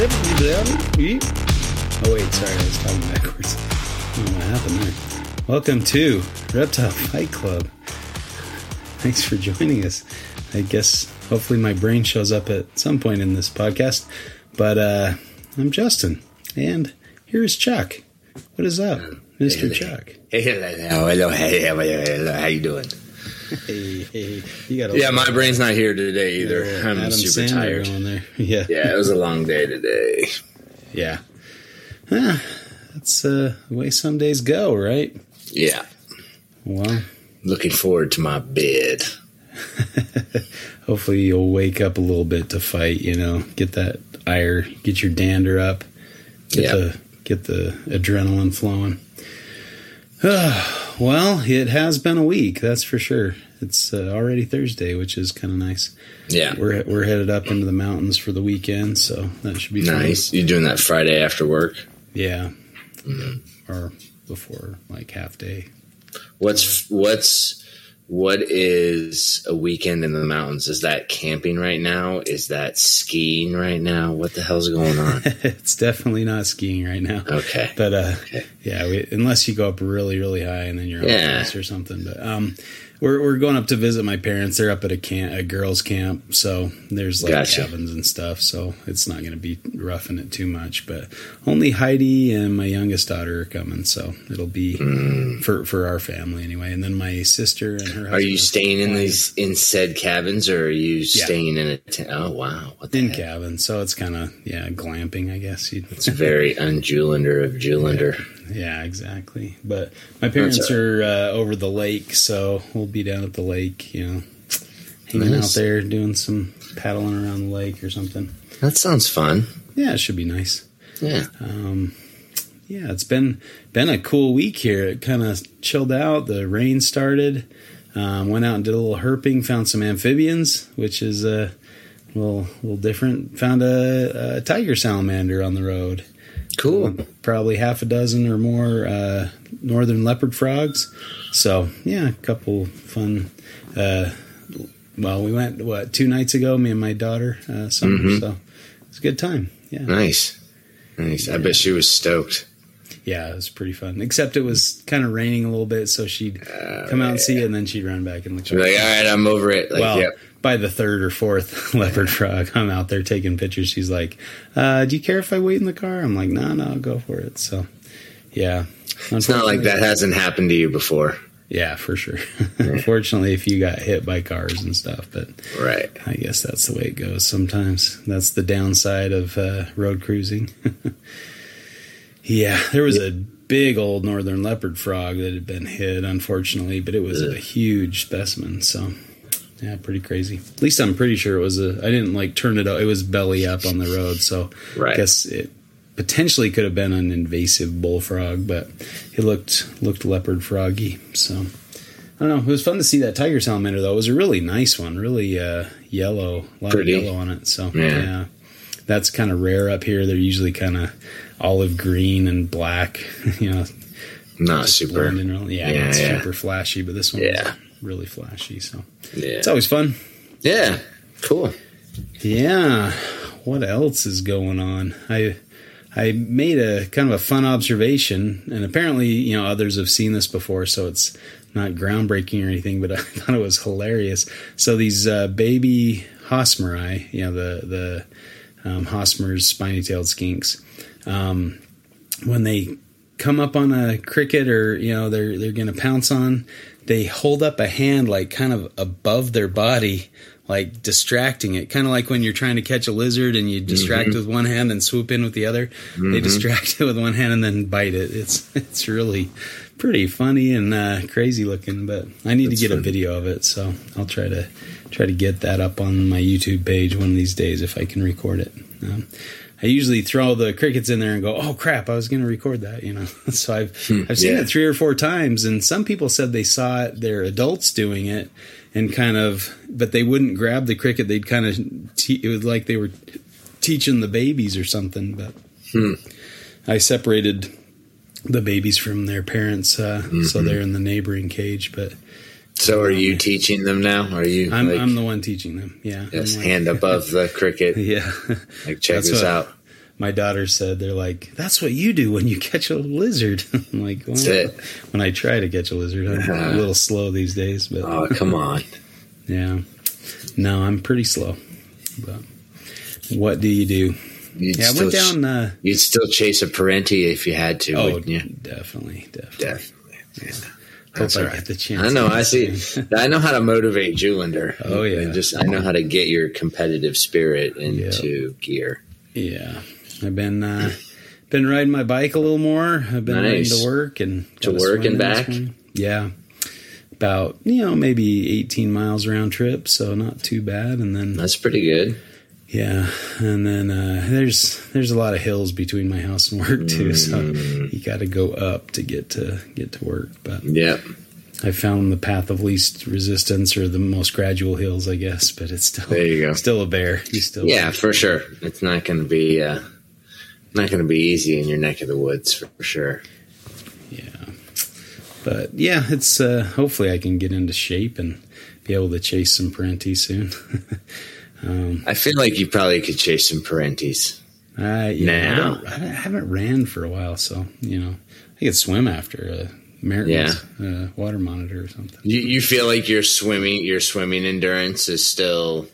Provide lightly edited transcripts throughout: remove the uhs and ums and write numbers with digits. Oh, wait, sorry, I was talking backwards. I don't know what happened there. Welcome to Reptile Fight Club. Thanks for joining us. I guess hopefully my brain shows up at some point in this podcast. But I'm Justin, and here's Chuck. What is up, Mr. Chuck? Hey, hello, hello, how you doing? Hey, you got my brain's not here today either. Yeah, I'm super tired. Yeah, it was a long day today. Yeah. That's the way some days go, right? Yeah. Well, looking forward to my bed. Hopefully you'll wake up a little bit to fight, you know, get that ire, get your dander up, get the adrenaline flowing. Well, it has been a week, that's for sure. It's already Thursday, which is kind of nice. Yeah. We're headed up into the mountains for the weekend, so that should be nice. Fun. You doing that Friday after work? Yeah. Mm-hmm. Or before, like, half day. What is a weekend in the mountains? Is that camping right now? Is that skiing right now? What the hell's going on? It's definitely not skiing right now. Okay. But, unless you go up really, really high and then you're on ice or something. But we're going up to visit my parents. They're up at a girls' camp, so there's, like, cabins and stuff. So it's not going to be roughing it too much. But only Heidi and my youngest daughter are coming, so it'll be for our family anyway. And then my sister and her husband. Are you staying in these said cabins, or are you staying in a tent? Oh, wow. What the heck? Cabins, so it's kind of, glamping, I guess. It's very un-Julander of Julander. Yeah, exactly. But my parents are over the lake, so we'll be down at the lake, you know, hanging out there, doing some paddling around the lake or something. That sounds fun. Yeah, it should be nice. Yeah. It's been a cool week here. It kind of chilled out. The rain started. Went out and did a little herping. Found some amphibians, which is a little different. Found a tiger salamander on the road. Cool. Probably half a dozen or more northern leopard frogs. So, a couple fun. We went, 2 nights ago, me and my daughter. So it was a good time. Yeah. Nice. Yeah. I bet she was stoked. Yeah, it was pretty fun. Except it was kind of raining a little bit, so she'd come out and see it, and then she'd run back and look. She'd be like, all right, I'm over it. Like, by the third or fourth leopard frog, I'm out there taking pictures. She's like, do you care if I wait in the car? I'm like, no, I'll go for it. So, yeah. It's not like that hasn't happened to you before. Yeah, for sure. Unfortunately, if you got hit by cars and stuff. But right. I guess that's the way it goes sometimes. That's the downside of road cruising. Yeah, there was a big old northern leopard frog that had been hit, unfortunately, but it was a huge specimen, so... Yeah, pretty crazy. At least I'm pretty sure it was I didn't, like, turn it up. It was belly up on the road, so I guess it potentially could have been an invasive bullfrog, but it looked leopard froggy. So, I don't know. It was fun to see that tiger salamander, though. It was a really nice one, really yellow, a lot of yellow on it. So, yeah. That's kind of rare up here. They're usually kind of olive green and black, you know. Not super. Not super flashy, but this one was really flashy, so it's always fun. Yeah, cool. Yeah, what else is going on? I made a kind of a fun observation, and apparently, others have seen this before, so it's not groundbreaking or anything, but I thought it was hilarious. So these baby Hosmeri, the Hosmer's spiny-tailed skinks, when they come up on a cricket or, they're going to pounce on, they hold up a hand, like, kind of above their body, like, distracting it. Kind of like when you're trying to catch a lizard and you distract with one hand and swoop in with the other. Mm-hmm. They distract it with one hand and then bite it. It's really pretty funny and crazy looking, but I need to get a video of it. So I'll try to get that up on my YouTube page one of these days if I can record it. I usually throw the crickets in there and go, oh, crap, I was going to record that, So I've seen it 3 or 4 times, and some people said they saw their adults doing it and kind of – but they wouldn't grab the cricket. They'd kind of it was like they were teaching the babies or something. But I separated the babies from their parents, so they're in the neighboring cage, but – So are you teaching them now? Are you? I'm the one teaching them. Yeah. Yes, hand above the cricket. Yeah. Check this out. my daughter said, they're like, that's what you do when you catch a lizard. I'm like, well, when I try to catch a lizard, I'm a little slow these days. But oh, come on. Yeah. No, I'm pretty slow. But what do you do? I went down. You'd still chase a parenti if you had to, wouldn't you? Definitely. Yeah. Hope I get the chance. I know. I see. I know how to motivate Julander. Oh yeah. And I know how to get your competitive spirit into gear. Yeah. I've been riding my bike a little more. I've been riding to work and back. Yeah. About, maybe 18 miles round trip, so not too bad. And then that's pretty good. Yeah, and then there's a lot of hills between my house and work too, so you got to go up to get to work. But yeah, I found the path of least resistance, or the most gradual hills, I guess. But it's still still a bear. For sure. It's not going to be easy in your neck of the woods for sure. Yeah, but yeah, it's hopefully I can get into shape and be able to chase some parenti soon. I feel like you probably could chase some parentis. I haven't ran for a while, so I could swim after a American's water monitor or something. You feel like your swimming endurance is still?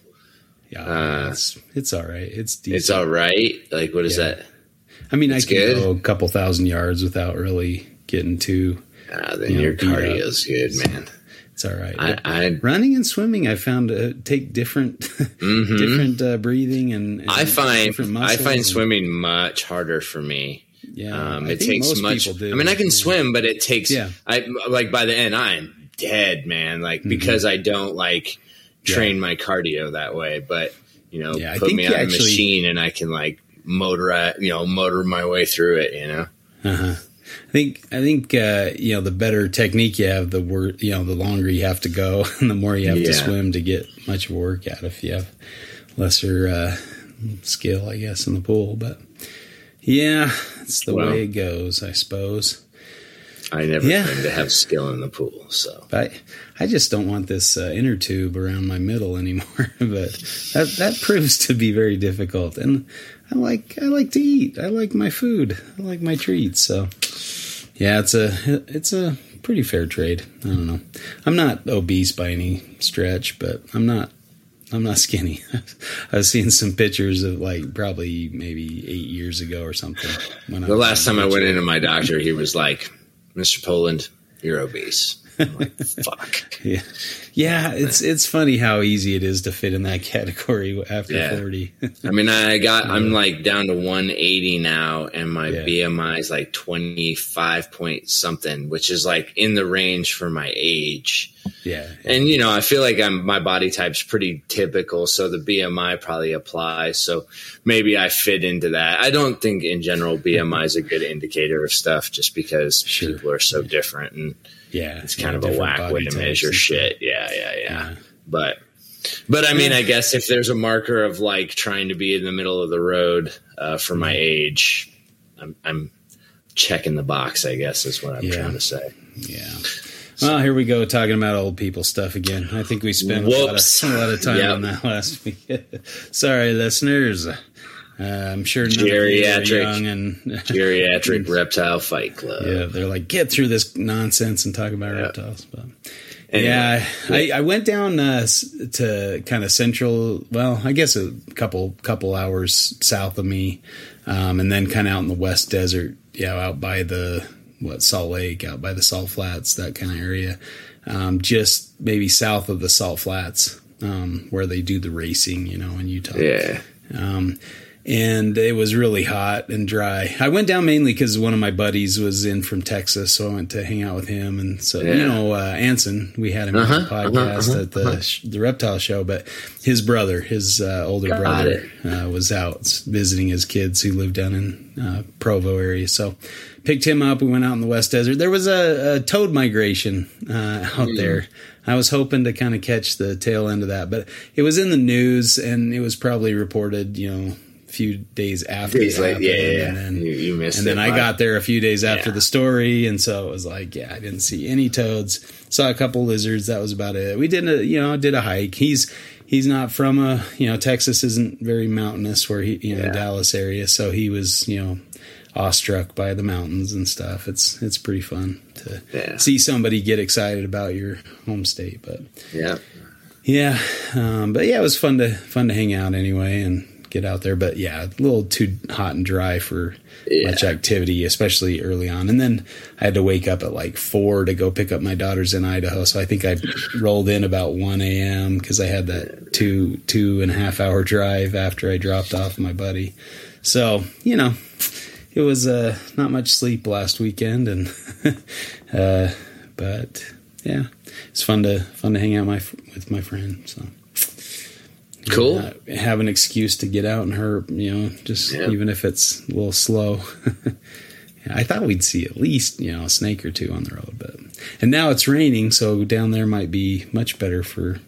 Yeah, it's all right. It's decent. It's all right. Like what is that? I mean, it's go a couple thousand yards without really getting too. Your cardio's good, man. It's all right. Running and swimming, I found take different, different breathing and I find swimming much harder for me. Yeah, it takes much. I mean, I can swim, but it takes. Yeah. By the end, I'm dead, man. Because I don't train my cardio that way. But put me on a machine and I can motor my way through it. I think the better technique you have, the longer you have to go and the more you have to swim to get much of a workout if you have lesser skill, I guess, in the pool. But yeah, it's the way it goes, I suppose. I never claimed to have skill in the pool, so I just don't want this inner tube around my middle anymore. But that proves to be very difficult, and I like to eat. I like my food. I like my treats. So yeah, it's a pretty fair trade. I don't know. I'm not obese by any stretch, but I'm not skinny. I was seeing some pictures of probably maybe 8 years ago or something. The last time I went into my doctor, he was like, "Mr. Poland, you're obese." I'm like, fuck. Yeah. It's funny how easy it is to fit in that category after 40. I mean, I'm down to 180 now, and my BMI is 25 point something, which is in the range for my age. Yeah. And I feel like my body type's pretty typical, so the BMI probably applies. So maybe I fit into that. I don't think in general BMI is a good indicator of stuff, just because people are so different and. Yeah, it's kind of a whack way to measure shit. Yeah. But I mean, I guess if there's a marker of trying to be in the middle of the road for my age, I'm checking the box, I guess, is what I'm trying to say. Yeah. So, well, here we go talking about old people stuff again. I think we spent a lot of time on that last week. Sorry, listeners. I'm sure geriatric Reptile Fight Club. Yeah, they're like, get through this nonsense and talk about reptiles. But anyway, I went down to kind of central. Well, I guess a couple hours south of me, and then kind of out in the West Desert. Yeah, out by the Salt Lake, out by the Salt Flats, that kind of area. Just maybe south of the Salt Flats, where they do the racing, in Utah. Yeah. And it was really hot and dry. I went down mainly because one of my buddies was in from Texas, so I went to hang out with him. And so, Anson, we had him on the podcast at the reptile show, but his brother, his older brother, was out visiting his kids who lived down in Provo area. So picked him up. We went out in the West Desert. There was a toad migration out there. I was hoping to kind of catch the tail end of that, but it was in the news and it was probably reported, few days after. You missed it. And then I got there a few days after the story, and so it was like, I didn't see any toads. Saw a couple lizards. That was about it. We did a hike. He's not from Texas isn't very mountainous where he, Dallas area. So he was, awestruck by the mountains and stuff. It's pretty fun to see somebody get excited about your home state, but it was fun to hang out anyway and get out there, but a little too hot and dry for much activity, especially early on. And then I had to wake up at like 4 to go pick up my daughters in Idaho. So I think I rolled in about 1 a.m. because I had that two and a half hour drive after I dropped off my buddy. So, it was not much sleep last weekend, and but it's fun to hang out with my friend. So cool, have an excuse to get out and herp, even if it's a little slow. I thought we'd see at least a snake or two on the road, and now it's raining, so down there might be much better for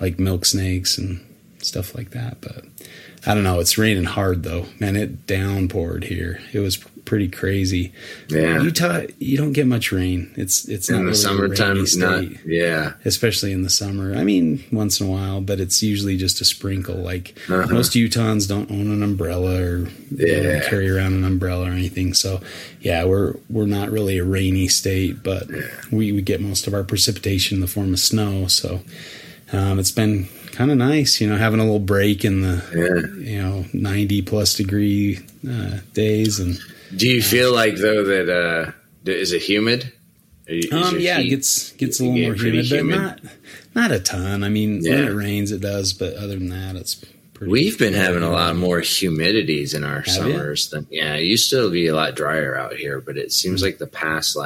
like milk snakes and stuff like that, but. I don't know. It's raining hard though, man. It downpoured here. It was pretty crazy. Yeah, Utah, you don't get much rain. It's not in the summertime. It's not. Yeah, especially in the summer. I mean, once in a while, but it's usually just a sprinkle. Like most Utahns don't own an umbrella or carry around an umbrella or anything. So we're not really a rainy state, but we get most of our precipitation in the form of snow. So it's been kind of nice, having a little break in the 90 plus degree days. And do you feel like though that is it humid? It gets a little more humid, but not a ton. I mean, when it rains, it does, but other than that, it's pretty. We've been having a lot more humidities in our summers than it used to be. A lot drier out here, but it seems like the past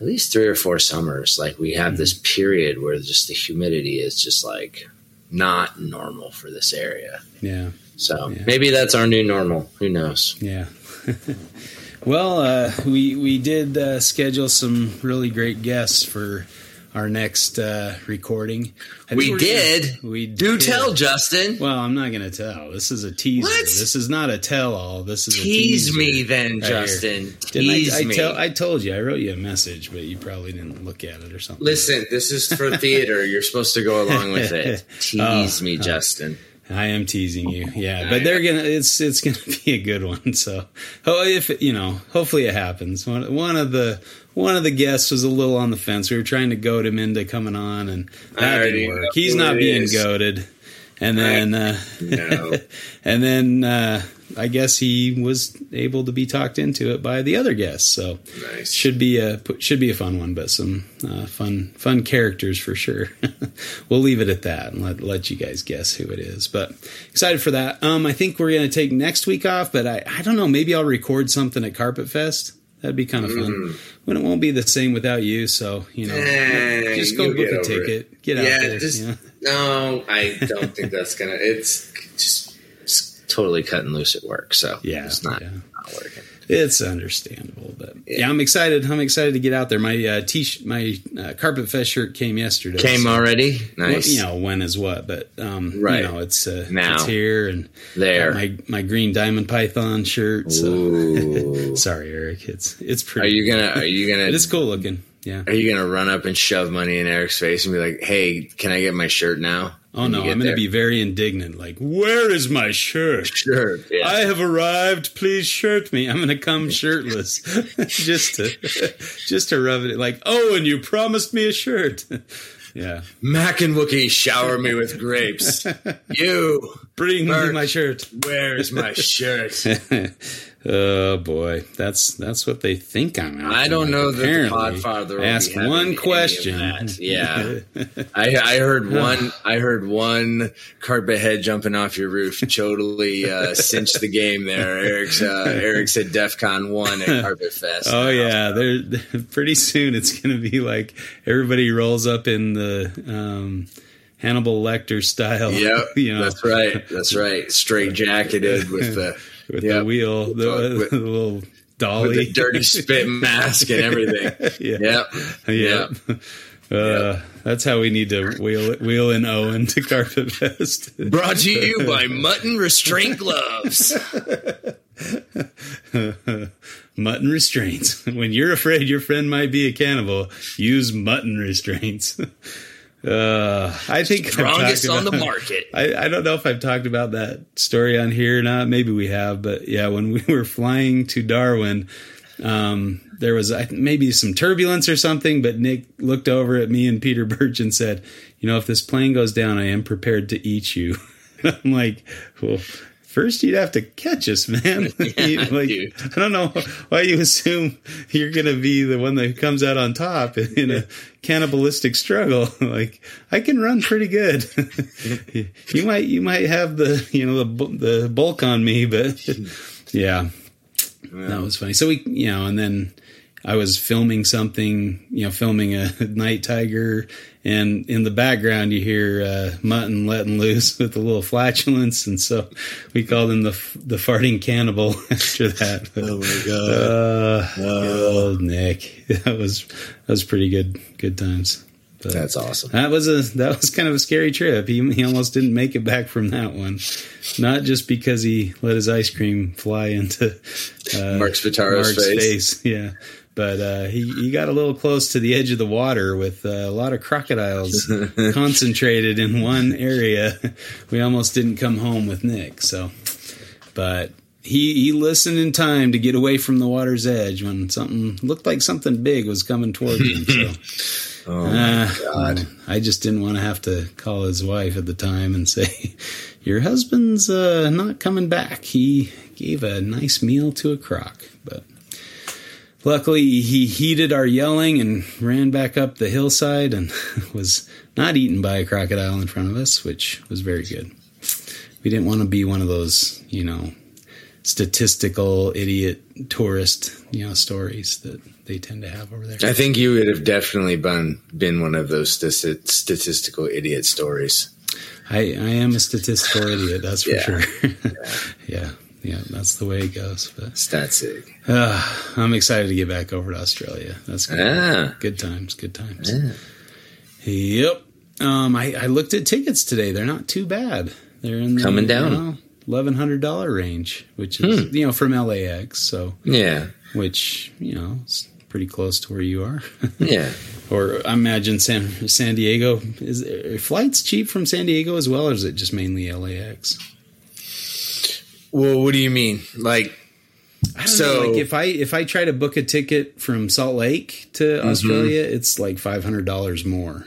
at least 3 or 4 summers, we have this period where just the humidity is just not normal for this area. Yeah. So maybe that's our new normal. Who knows? Yeah. Well, we did schedule some really great guests for our next recording. We did. Tell, Justin. Well, I'm not going to tell. This is a teaser. What? This is not a tell-all. This is a teaser. Tease me then, right, Justin. Here. Tease me. I told you. I wrote you a message, but you probably didn't look at it or something. Listen, this is for theater. You're supposed to go along with it. Tease me, Justin. I am teasing you. Yeah, but they're going to it's going to be a good one. So, hopefully it happens. One of the guests was a little on the fence. We were trying to goad him into coming on, and that didn't work. He's not being goaded. And then I guess he was able to be talked into it by the other guests. So nice. should be a fun one, but some fun characters for sure. We'll leave it at that and let you guys guess who it is. But excited for that. I think we're going to take next week off, but I don't know. Maybe I'll record something at Carpet Fest. That'd be kind of fun. When it won't be the same without you, so just go book a ticket. It. Get out there. No, I don't think that's gonna. It's just it's totally cutting loose at work, so it's not working. It's understandable, but I'm excited. I'm excited to get out there. My my Carpet Fest shirt came yesterday. Already? Nice. Well, when is what? But right. It's here and there. My green diamond python shirt. So. Sorry, Eric. It's pretty. Are you gonna? It's cool looking. Yeah. Are you gonna run up and shove money in Eric's face and be like, "Hey, can I get my shirt now?" Oh no, I'm going to be very indignant. Like, where is my shirt? Sure, yeah. I have arrived. Please shirt me. I'm going to come shirtless just to rub it. Like, oh, and you promised me a shirt. Yeah. Mac and Wookie shower me with grapes. You bring me my shirt. Where's my shirt? Oh boy, that's what they think I'm out. I don't know that the Podfather asked one question. Yeah, I heard one carpet head jumping off your roof totally cinched the game there. Eric's at DEFCON 1 at Carpet Fest. Oh yeah, pretty soon it's going to be like everybody rolls up in the. Hannibal Lecter style. Yep, that's right. That's right. Straight jacketed with the the wheel, the little dolly, with the dirty spit mask and everything. Yeah. Yep. Yep. That's how we need to wheel in Owen to Carpet Fest. Brought to you by Mutton Restraint Gloves. Mutton restraints. When you're afraid your friend might be a cannibal, use mutton restraints. I think strongest on the market. I don't know if I've talked about that story on here or not. Maybe we have, but yeah, when we were flying to Darwin, there was maybe some turbulence or something, but Nick looked over at me and Peter Birch and said, you know, if this plane goes down, I am prepared to eat you. I'm like, well, first you'd have to catch us, man. Yeah, like, dude. I don't know why you assume you're going to be the one that comes out on top in a cannibalistic struggle. Like, I can run pretty good. You might have the bulk on me, but yeah. Yeah. That was funny. So we, and then I was filming something, filming a night tiger, and in the background you hear mutton letting loose with a little flatulence, and so we called him the farting cannibal after that. But, oh my god! Old Nick, that was pretty good times. But that's awesome. That was kind of a scary trip. He almost didn't make it back from that one. Not just because he let his ice cream fly into Mark Spitaro's face. Yeah. But he got a little close to the edge of the water with a lot of crocodiles concentrated in one area. We almost didn't come home with Nick. So, but he listened in time to get away from the water's edge when something looked like something big was coming towards him. So. Oh, my God. I just didn't want to have to call his wife at the time and say, your husband's not coming back. He gave a nice meal to a croc. But luckily, he heeded our yelling and ran back up the hillside and was not eaten by a crocodile in front of us, which was very good. We didn't want to be one of those, statistical idiot tourist, stories that they tend to have over there. I think you would have definitely been one of those statistical idiot stories. I am a statistical idiot. That's for sure. Yeah. That's the way it goes. But Statsig. I'm excited to get back over to Australia. That's good. Good times. Yeah. Yep. I looked at tickets today. They're not too bad. They're coming down. $1,100 range, which is from LAX, so which is pretty close to where you are. Yeah, or I imagine San Diego are flights cheap from San Diego as well, or is it just mainly LAX? Well, what do you mean? Like, I don't know, like if I try to book a ticket from Salt Lake to Australia, it's like $500 more.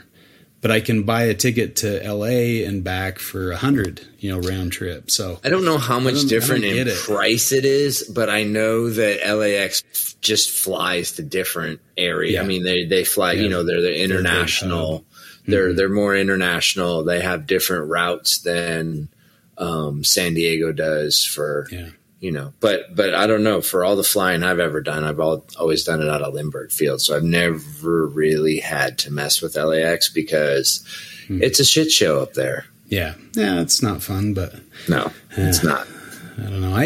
But I can buy a ticket to L.A. and back for $100, round trip. So I don't know how much different in price it is, but I know that LAX just flies to different area. Yeah. I mean, they fly. Yeah. They're international. They're more international. They have different routes than San Diego does for But I don't know. For all the flying I've ever done, I've always done it out of Lindbergh Field. So I've never really had to mess with LAX because it's a shit show up there. Yeah. Yeah, it's not fun, but... No, it's not. I don't know.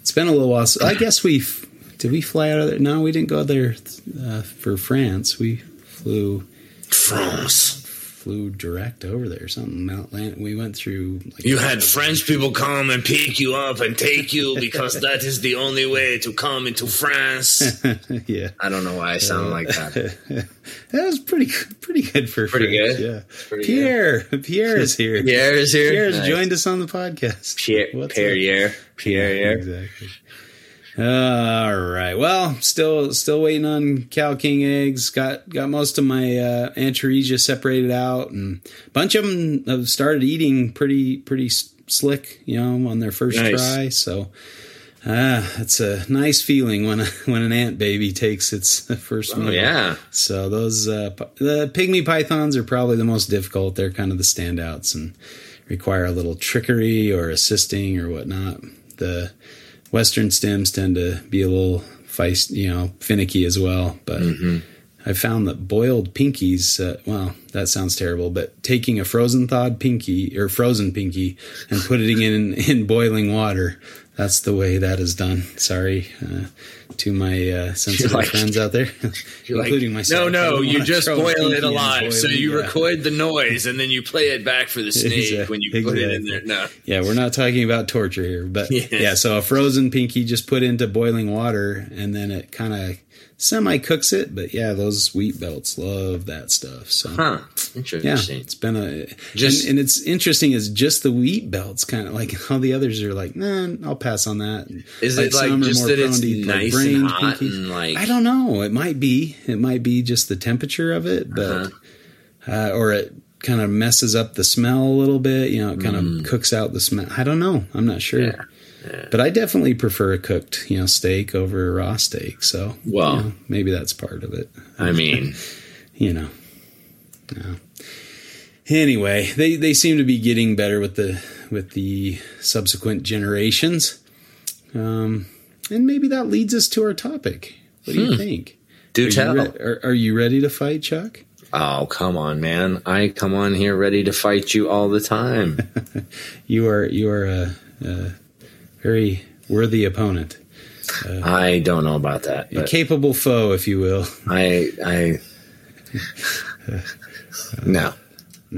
It's been a little while. So I guess did we fly out of there? No, we didn't go there for France. We flew... France. Flew direct over there or something. We went through... you had French people come and pick you up and take you because that is the only way to come into France. Yeah. I don't know why I sound like that. That was pretty good for French. Good? Yeah. Pretty good. Pierre is here. Pierre is here. Pierre's nice. Joined us on the podcast. Pierre. Exactly. All right. Well, still waiting on Cow King eggs. Got most of my Antaresia separated out, and a bunch of them have started eating pretty slick, on their first try. So, it's a nice feeling when an ant baby takes its first meal. Yeah. So those the pygmy pythons are probably the most difficult. They're kind of the standouts and require a little trickery or assisting or whatnot. The Western stems tend to be a little feisty, finicky as well. But I found that boiled pinkies, that sounds terrible, but taking a frozen pinky and putting it in boiling water, that's the way that is done. Sorry to my sensitive friends out there, including myself. No, you just boil it alive. So you record the noise and then you play it back for the snake when you put it in there. No, yeah, we're not talking about torture here, but yeah. So a frozen pinky just put into boiling water, and then it kind of semi cooks it. But yeah, those wheat belts love that stuff. So interesting. Yeah, it's been and it's interesting is just the wheat belts, kind of like all the others are like, nah, I'll pass on that. Is it like just that it's nice and hot and like, I don't know. It might be just the temperature of it, but or it kind of messes up the smell a little bit. You know, it kind of cooks out the smell. I don't know. I'm not sure. Yeah. But I definitely prefer a cooked, steak over a raw steak. So, maybe that's part of it. I mean, No. Anyway, they seem to be getting better with the subsequent generations, and maybe that leads us to our topic. What do you think? Do tell. Are you ready to fight, Chuck? Oh, come on, man! I come on here ready to fight you all the time. You are a very worthy opponent. I don't know about that. A capable foe, if you will. No,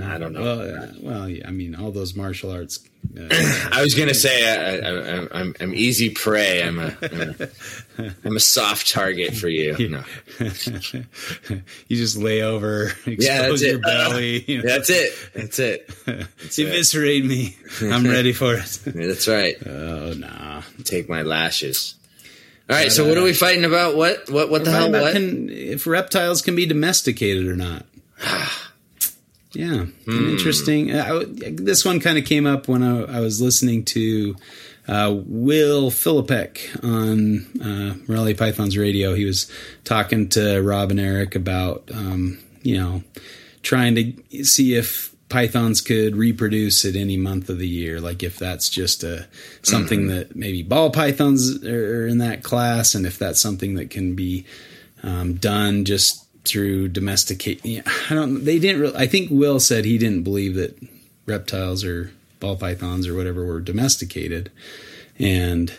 I don't know. Well, I mean, all those martial arts. I was going to say I'm easy prey. I'm a soft target for you. No. You just lay over, expose your belly. That's it. Eviscerate me. I'm ready for it. That's right. Oh, nah. Take my lashes. All right, so what are we fighting about? What the hell? What? If reptiles can be domesticated or not. Yeah, interesting. This one kind of came up when I was listening to Will Filipek on Morelia Pythons Radio. He was talking to Rob and Eric about, trying to see if pythons could reproduce at any month of the year. Like if that's just something that maybe ball pythons are in that class, and if that's something that can be done just through domesticate. I think Will said he didn't believe that reptiles or ball pythons or whatever were domesticated. And,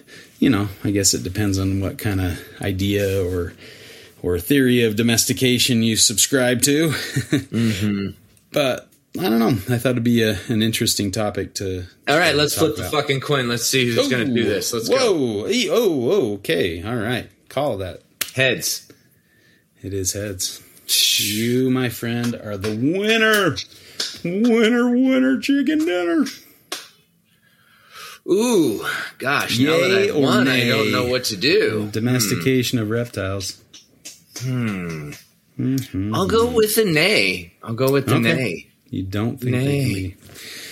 I guess it depends on what kind of idea or theory of domestication you subscribe to. But I don't know. I thought it'd be an interesting topic to. All right, let's flip the fucking coin. Let's see who's going to do this. Let's go. Oh, okay. All right. Call that. Heads. It is heads. You, my friend, are the winner. Winner, chicken dinner. Ooh, gosh. Yay, now that I've won, I don't know what to do. Domestication of reptiles. I'll go with a nay. Nay. You don't think nay.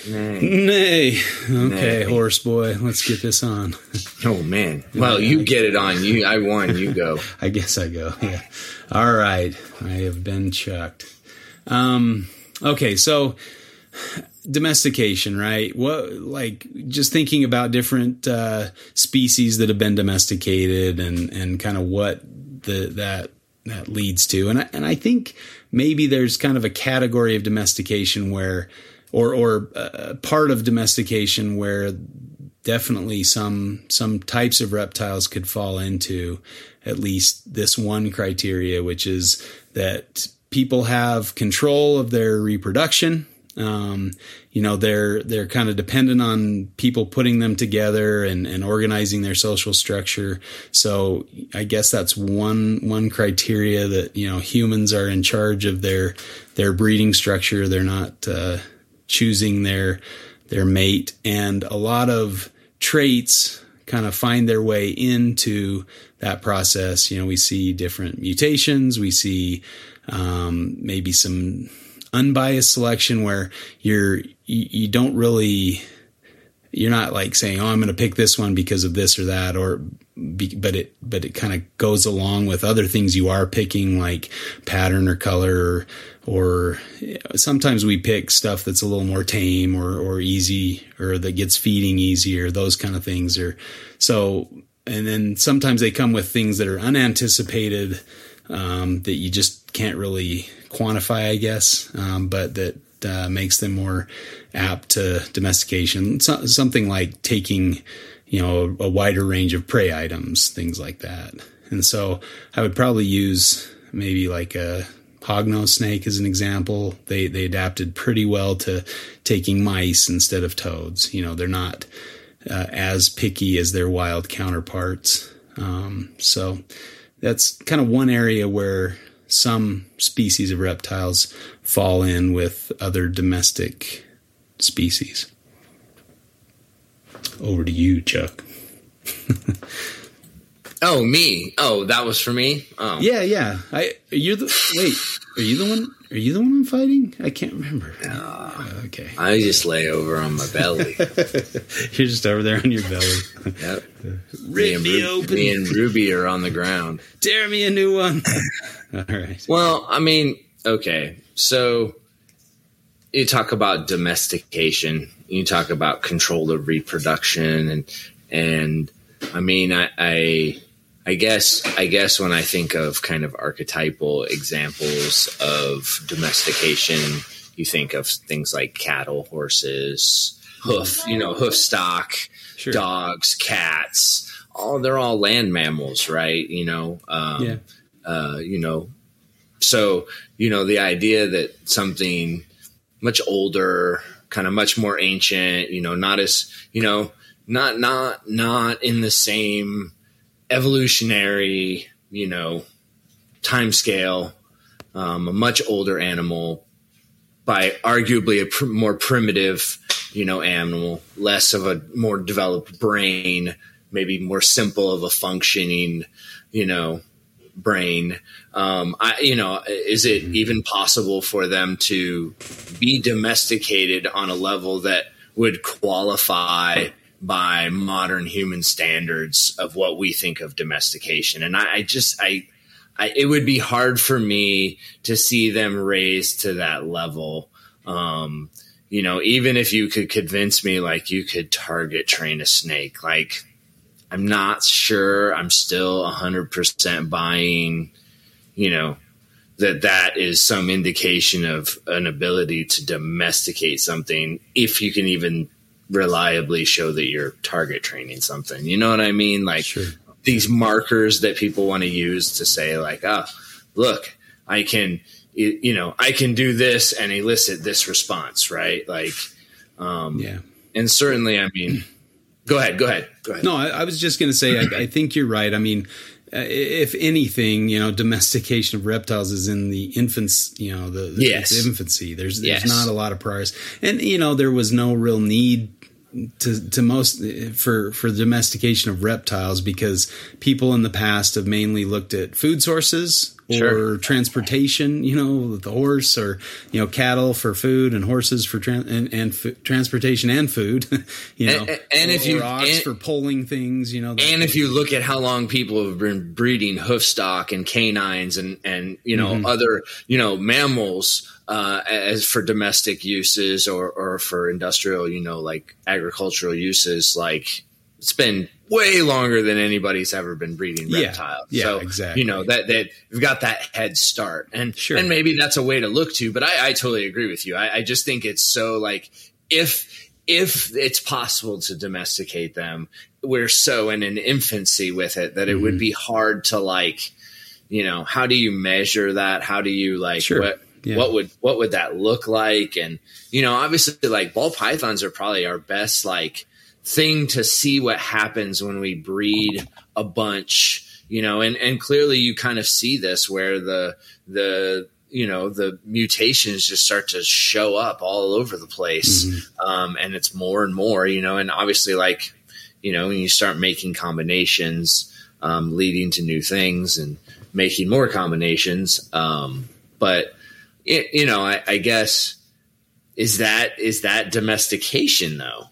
Nay. Okay, horse boy, let's get this on. Oh, man. Well, you get it on. I won. You go. I guess I go. Yeah. All right. I have been chucked. Okay, so domestication, right? What, like, just thinking about different species that have been domesticated and kind of what that leads to. And I think maybe there's kind of a category of domestication where or part of domestication where definitely some types of reptiles could fall into at least this one criteria, which is that people have control of their reproduction. They're kind of dependent on people putting them together and organizing their social structure. So I guess that's one criteria that, humans are in charge of their breeding structure. They're not, choosing their mate, and a lot of traits kind of find their way into that process. We see different mutations. We see maybe some unbiased selection where you're not like saying, oh, I'm going to pick this one because of this or that, but it kind of goes along with other things you are picking, like pattern or color, or sometimes we pick stuff that's a little more tame or easy, or that gets feeding easier, those kind of things. And then sometimes they come with things that are unanticipated, that you just can't really quantify, I guess, but that makes them more apt to domestication. Something like taking you know, a wider range of prey items, things like that. And so I would probably use maybe like a hognose snake as an example. They adapted pretty well to taking mice instead of toads. You know, they're not as picky as their wild counterparts. So that's kind of one area where some species of reptiles fall in with other domestic species. Over to you, Chuck. Oh, me. Oh, that was for me. Oh, yeah. Are you the one? Are you the one I'm fighting? I can't remember. Okay. I just lay over on my belly. You're just over there on your belly. Yep. Me and Ruby are on the ground. Tear me a new one. All right. Well, I mean, okay. So you talk about domestication. You talk about control of reproduction, and I mean, I guess when I think of kind of archetypal examples of domestication, you think of things like cattle, horses, hoof stock, sure, dogs, cats. They're all land mammals, right? You know, so you know the idea that something much older, kind of much more ancient, you know, not as, you know, not in the same evolutionary, you know, time scale, a much older animal by arguably a more primitive, you know, animal, less of a more developed brain, maybe more simple of a functioning, you know, brain. Is it even possible for them to be domesticated on a level that would qualify by modern human standards of what we think of domestication? And I it would be hard for me to see them raised to that level. You know, even if you could convince me, like you could target train a snake, like I'm not sure I'm still 100% buying, you know, that is some indication of an ability to domesticate something. If you can even reliably show that you're target training something, you know what I mean? Like sure, these markers that people want to use to say like, oh, look, I can do this and elicit this response. Right. Like, and certainly, I mean, go ahead. No, I was just going to say, I think you're right. I mean, if anything, you know, domestication of reptiles is in the infancy, you know, its infancy. There's not a lot of progress. And, you know, there was no real need for domestication of reptiles because people in the past have mainly looked at food sources or sure, transportation, you know, the horse or, you know, cattle for food and horses for transportation and food, you know, and for pulling things, you know. If you look at how long people have been breeding hoof stock and canines and you know, mm-hmm, other, you know, mammals as for domestic uses or for industrial, you know, like agricultural uses, like it's been way longer than anybody's ever been breeding reptiles. Yeah, so, exactly. You know, that we've got that head start and, sure, and maybe that's a way to look to, but I totally agree with you. I just think it's so like, if it's possible to domesticate them, we're so in an infancy with it that it would be hard to like, you know, how do you measure that? How do you like, sure, what would that look like? And, you know, obviously like ball pythons are probably our best, like, thing to see what happens when we breed a bunch, you know, and clearly you kind of see this where the you know, the mutations just start to show up all over the place. Mm-hmm. And it's more and more, you know, and obviously like, you know, when you start making combinations, leading to new things and making more combinations. I guess is that domestication though?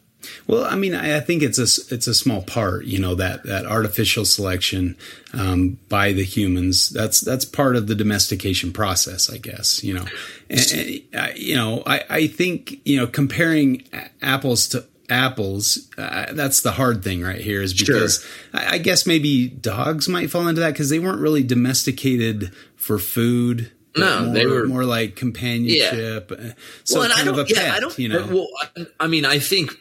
Well, I mean, I think it's a small part, you know, that artificial selection by the humans. That's part of the domestication process, I guess, you know. And you know, I think, you know, comparing apples to apples, that's the hard thing right here is because sure, I guess maybe dogs might fall into that because they weren't really domesticated for food. No, they were more like companionship. Yeah. So well, kind of a pet, you know. Well, I mean, I think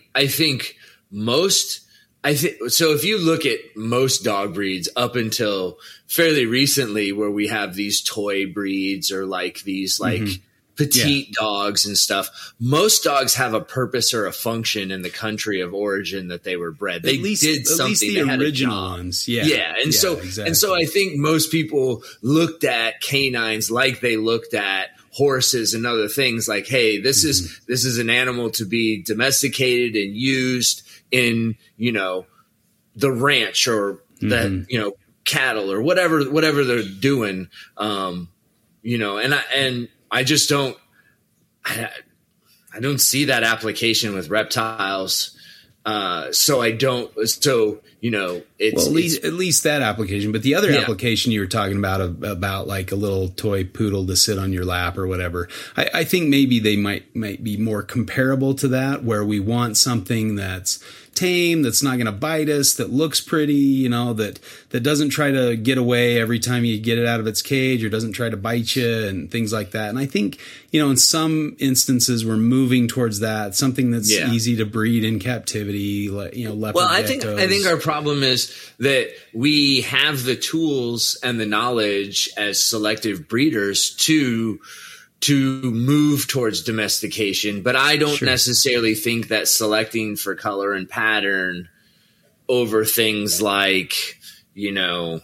most So if you look at most dog breeds up until fairly recently, where we have these toy breeds or like these like petite dogs and stuff, most dogs have a purpose or a function in the country of origin that they were bred. They did something. They had original ones. Yeah. And so I think most people looked at canines like they looked at horses and other things, like, hey, this is an animal to be domesticated and used in, you know, the ranch or that, you know, cattle or whatever they're doing. You know, and I just don't, I don't see that application with reptiles. At least that application, but the other application you were talking about like a little toy poodle to sit on your lap or whatever. I think maybe they might be more comparable to that, where we want something that's tame, that's not going to bite us, that looks pretty, you know, that doesn't try to get away every time you get it out of its cage or doesn't try to bite you and things like that. And I think, you know, in some instances we're moving towards that, something that's easy to breed in captivity, like, you know, leopard ghettos. I think our problem is that we have the tools and the knowledge as selective breeders to move towards domestication, but I don't necessarily think that selecting for color and pattern over things like, you know,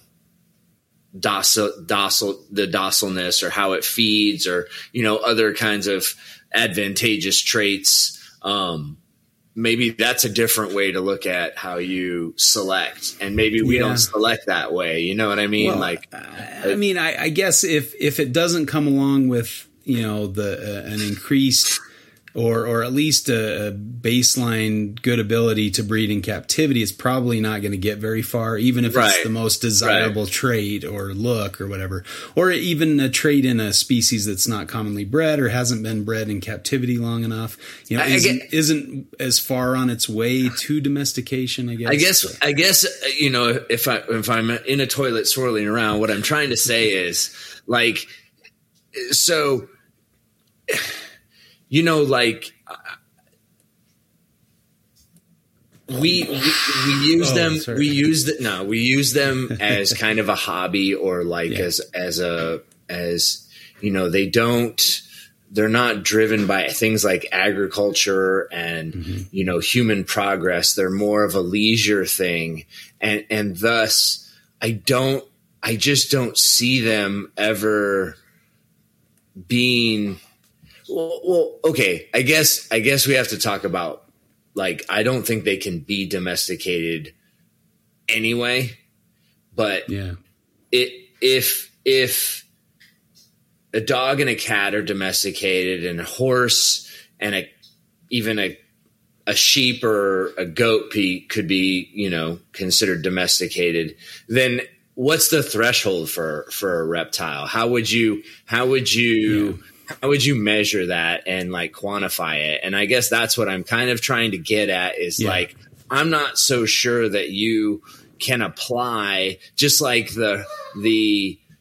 the docileness or how it feeds or, you know, other kinds of advantageous traits. Maybe that's a different way to look at how you select, and maybe we don't select that way. You know what I mean? Well, like, I guess if it doesn't come along with, you know, an increased or at least a baseline good ability to breed in captivity, is probably not going to get very far, even if it's the most desirable trait or look or whatever, or even a trait in a species that's not commonly bred or hasn't been bred in captivity long enough, you know, isn't as far on its way to domestication, I guess. I guess, you know, if I'm in a toilet swirling around, what I'm trying to say is, like, so, you know, like, we use them as kind of a hobby, or like as you know, they're not driven by things like agriculture and, you know, human progress. They're more of a leisure thing. And thus I just don't see them ever being okay. I guess we have to talk about, like, I don't think they can be domesticated anyway, but if a dog and a cat are domesticated, and a horse and even a sheep or a goat could be, you know, considered domesticated, then what's the threshold for a reptile? How would you measure that and, like, quantify it? And I guess that's what I'm kind of trying to get at is like, I'm not so sure that you can apply, just like the,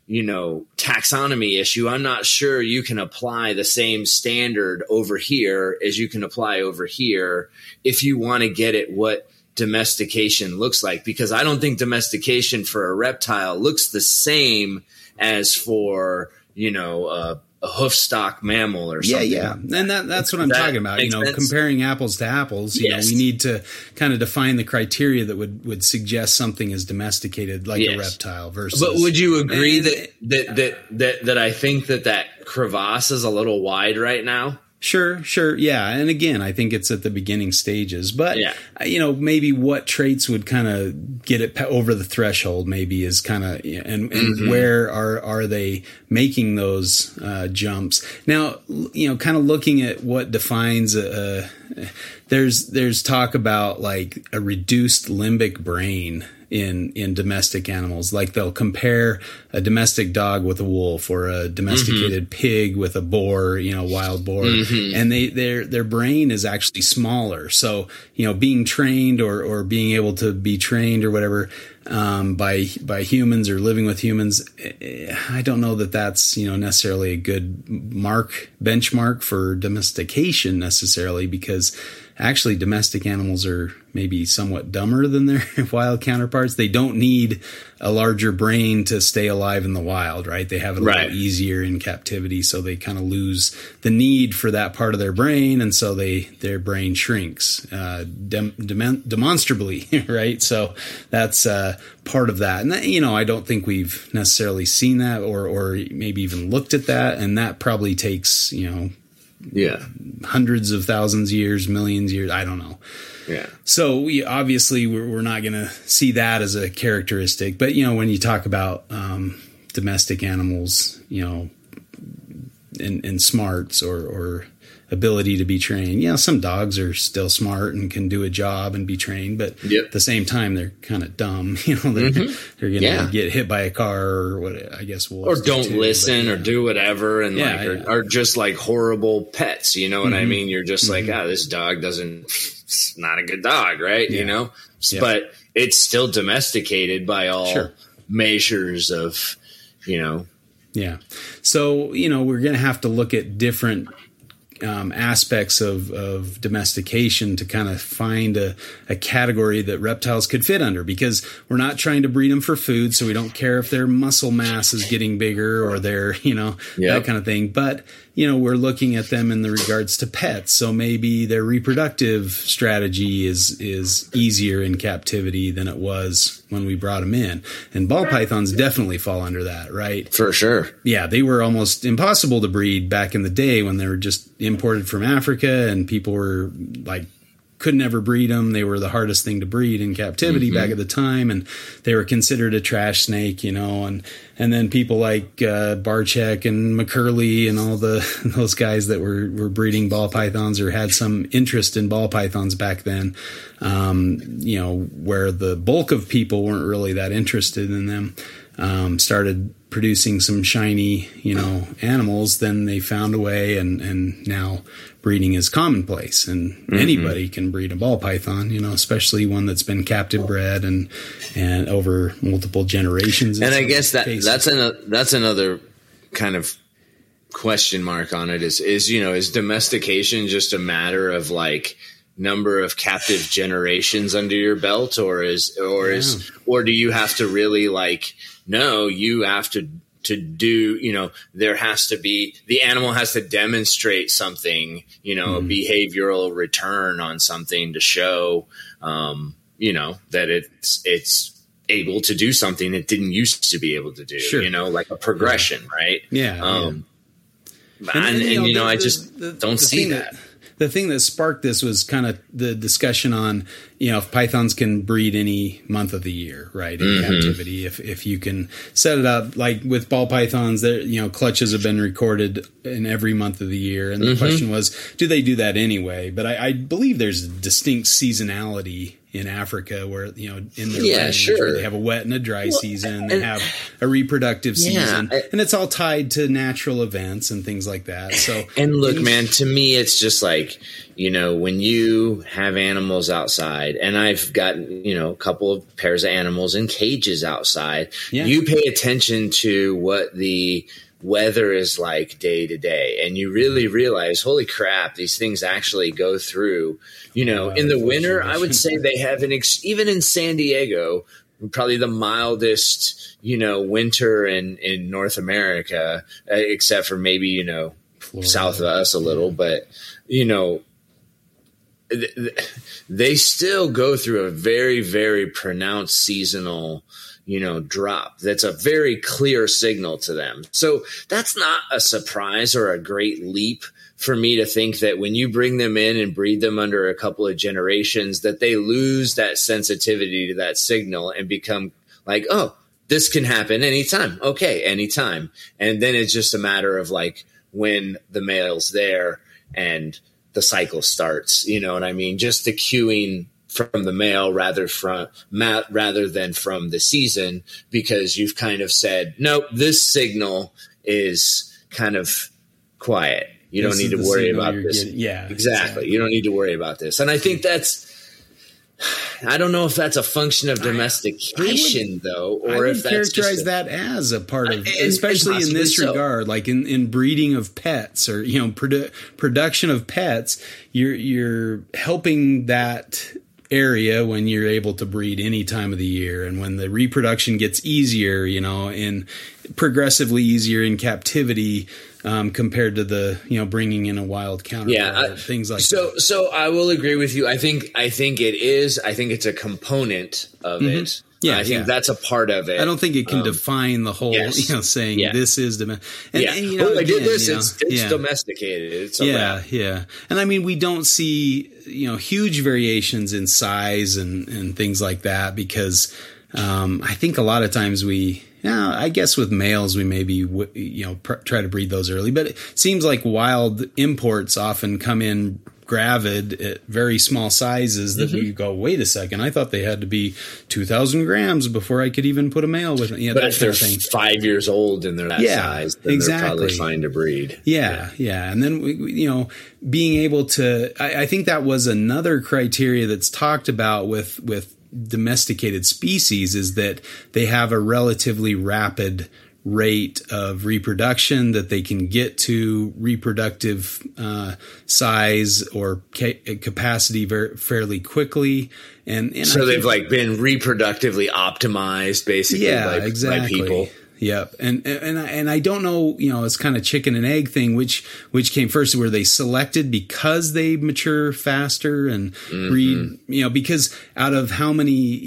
you know, taxonomy issue. I'm not sure you can apply the same standard over here as you can apply over here if you want to get at what domestication looks like, because I don't think domestication for a reptile looks the same as for, you know, a hoofstock mammal or something. And that's what I'm talking about, you know, comparing apples to apples. You know, we need to kind of define the criteria that would suggest something is domesticated, like a reptile versus. But would you agree that I think that crevasse is a little wide right now? Sure. Yeah. And again, I think it's at the beginning stages, but, you know, maybe what traits would kind of get it over the threshold maybe is kind of, and where are they making those jumps? Now, you know, kind of looking at what defines there's talk about, like, a reduced limbic brain in domestic animals. Like, they'll compare a domestic dog with a wolf, or a domesticated pig with a boar, you know, wild boar. And their brain is actually smaller. So, you know, being trained or being able to be trained or whatever by humans or living with humans. I don't know that that's, you know, necessarily a good benchmark for domestication necessarily, because actually domestic animals are maybe somewhat dumber than their wild counterparts. They don't need a larger brain to stay alive in the wild, right? They have it a little easier in captivity, so they kind of lose the need for that part of their brain, and so their brain shrinks demonstrably, right? So that's part of that. And that, you know, I don't think we've necessarily seen that or maybe even looked at that, and that probably takes, you know, hundreds of thousands of years, millions of years. I don't know. Yeah. So we're not going to see that as a characteristic, but you know, when you talk about, domestic animals, you know, and smarts or ability to be trained, you know, some dogs are still smart and can do a job and be trained, but at the same time, they're kind of dumb, you know, they're going to get hit by a car or what, I guess, or don't listen or do whatever. And are just like horrible pets, you know what I mean? You're just like, this dog it's not a good dog. Right. Yeah. You know, but it's still domesticated by all measures of, you know? Yeah. So, you know, we're going to have to look at different aspects of domestication to kind of find a category that reptiles could fit under, because we're not trying to breed them for food. So we don't care if their muscle mass is getting bigger or their, you know, that kind of thing. But, you know, we're looking at them in the regards to pets. So maybe their reproductive strategy is easier in captivity than it was when we brought them in. And ball pythons definitely fall under that, right? For sure. Yeah. They were almost impossible to breed back in the day when they were just imported from Africa and people were like, could never breed them. They were the hardest thing to breed in captivity back at the time. And they were considered a trash snake, you know, and then people like Barczyk and McCurley and all those guys that were breeding ball pythons or had some interest in ball pythons back then, you know, where the bulk of people weren't really that interested in them, started producing some shiny, you know, animals. Then they found a way and now breeding is commonplace and anybody can breed a ball python, you know, especially one that's been captive bred and over multiple generations. And I guess that's another kind of question mark on it is, you know, is domestication just a matter of like number of captive generations under your belt or do you have to really like, no, you have to do, you know, there has to be, the animal has to demonstrate something, you know, a behavioral return on something to show, you know, that it's able to do something it didn't used to be able to do, you know, like a progression, right? Yeah. And you know, I just don't see that. The thing that sparked this was kind of the discussion on, you know, if pythons can breed any month of the year, right? In captivity, if you can set it up, like with ball pythons, there, you know, clutches have been recorded in every month of the year. And the question was, do they do that anyway? But I believe there's a distinct seasonality in Africa where, you know, in their range, where they have a wet and a dry season, they have a reproductive season, and it's all tied to natural events and things like that. So, and look, man, to me, it's just like, you know, when you have animals outside, and I've got, you know, a couple of pairs of animals in cages outside, you pay attention to what the weather is like day to day, and you really realize, holy crap, these things actually go through, you know, in the winter, I would say they have even in San Diego, probably the mildest, you know, winter in North America, except for maybe, you know, Florida, south of us a little, but, you know, they still go through a very, very pronounced seasonal, you know, drop. That's a very clear signal to them. So that's not a surprise or a great leap for me to think that when you bring them in and breed them under a couple of generations, that they lose that sensitivity to that signal and become like, oh, this can happen anytime. Okay, anytime. And then it's just a matter of like when the male's there and the cycle starts, you know what I mean? Just the cueing from the male rather than from the season, because you've kind of said, nope, this signal is kind of quiet. You don't need to worry about this. Exactly. You don't need to worry about this. And I think that's, I don't know if that's a function of domestication, I would characterize that as a part of, especially in this regard, like in breeding of pets or, you know, production of pets, you're helping that area when you're able to breed any time of the year. And when the reproduction gets easier, you know, and progressively easier in captivity, compared to the, you know, bringing in a wild counterpart, things like that. So I will agree with you. I think it is. I think it's a component of it. Yeah, I think that's a part of it. I don't think it can define the whole, you know, saying this is domestic. And you know, I did this. It's domesticated. It's a wrap. And I mean, we don't see, you know, huge variations in size and things like that because I think a lot of times we. Now, I guess with males, we maybe, you know, try to breed those early, but it seems like wild imports often come in gravid at very small sizes that you go, wait a second, I thought they had to be 2,000 grams before I could even put a male with them. Yeah, but if they're 5 years old and they're that size, then they're probably fine to breed. Yeah. And then, you know, being able to, I think that was another criteria that's talked about with domesticated species is that they have a relatively rapid rate of reproduction, that they can get to reproductive size or capacity fairly quickly. And so they've like been reproductively optimized basically by people. Yep. And I don't know, you know, it's kind of chicken and egg thing, which came first. Were they selected because they mature faster and breed, you know, because out of how many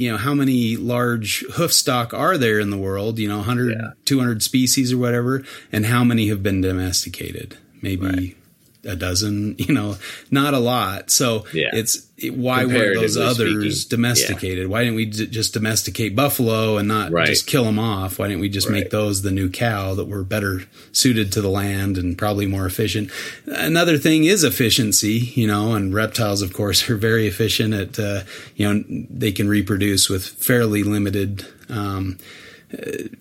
large hoofstock are there in the world, you know, 100, 200 species or whatever, and how many have been domesticated? Maybe a dozen, you know, not a lot. So why were those others domesticated? Why didn't we just domesticate buffalo and not just kill them off? Why didn't we just make those the new cow that were better suited to the land and probably more efficient? Another thing is efficiency, you know, and reptiles, of course, are very efficient at, you know, they can reproduce with fairly limited,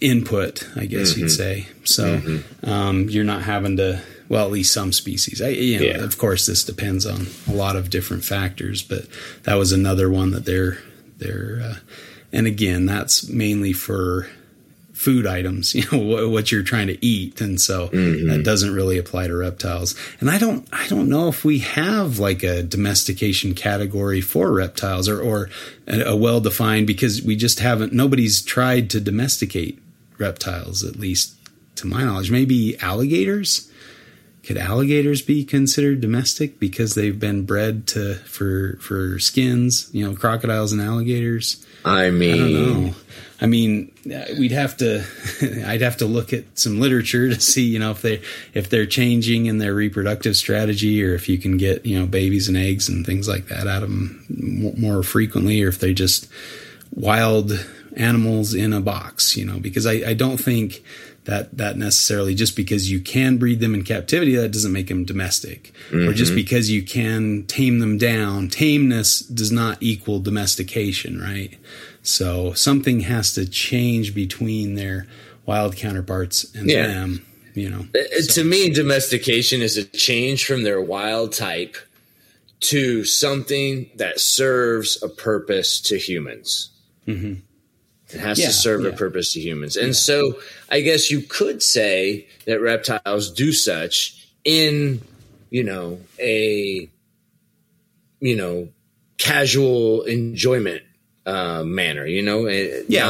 input, I guess you'd say. So, you're not having to, well, at least some species. Of course, this depends on a lot of different factors, but that was another one that they're and again, that's mainly for food items, you know, what you're trying to eat. And so that doesn't really apply to reptiles. And I don't know if we have like a domestication category for reptiles or a well-defined, because we just haven't, nobody's tried to domesticate reptiles, at least to my knowledge. Maybe alligators. Could alligators be considered domestic because they've been bred for skins? You know, crocodiles and alligators. I mean, I don't know. I mean, I'd have to look at some literature to see, you know, if they're changing in their reproductive strategy, or if you can get, you know, babies and eggs and things like that out of them more frequently, or if they're just wild animals in a box, you know, because I don't think. That necessarily, just because you can breed them in captivity, that doesn't make them domestic. Or just because you can tame them down, tameness does not equal domestication, right? So something has to change between their wild counterparts and them, you know. To me, domestication is a change from their wild type to something that serves a purpose to humans. Mm-hmm. It has to serve a purpose to humans. And so I guess you could say that reptiles do such in, you know, a, you know, casual enjoyment manner, you know.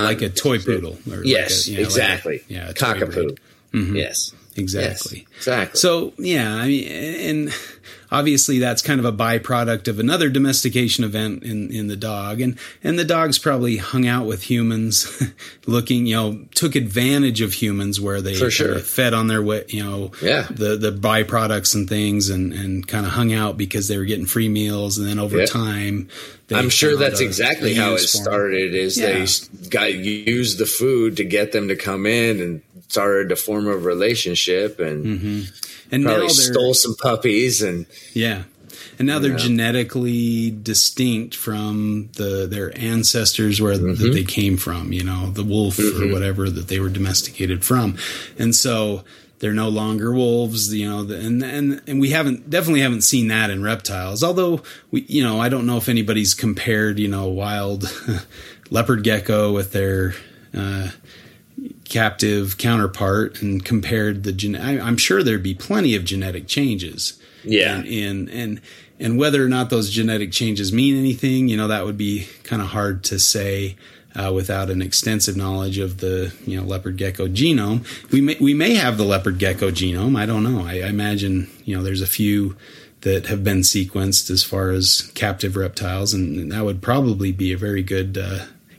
Like a toy poodle. Or yes, like a, you know, exactly. Like a cockapoo. Mm-hmm. Yes. Exactly. Yes, exactly. So, yeah, I mean, and obviously that's kind of a byproduct of another domestication event in the dog. And the dogs probably hung out with humans looking, you know, took advantage of humans where they fed on their way, you know, the byproducts and things and kind of hung out because they were getting free meals. And then over time, I'm sure that's exactly how it started is they used the food to get them to come in and started to form a relationship and probably stole some puppies and now they're genetically distinct from their ancestors where that they came from, you know, the wolf or whatever that they were domesticated from. And so They're no longer wolves, you know, and we definitely haven't seen that in reptiles. Although we, you know, I don't know if anybody's compared, you know, wild leopard gecko with their captive counterpart and compared the I'm sure there'd be plenty of genetic changes. Yeah. And whether or not those genetic changes mean anything, you know, that would be kind of hard to say. Without an extensive knowledge of the, you know, leopard gecko genome. We may have the leopard gecko genome. I don't know. I imagine, you know, there's a few that have been sequenced as far as captive reptiles, and that would probably be a very good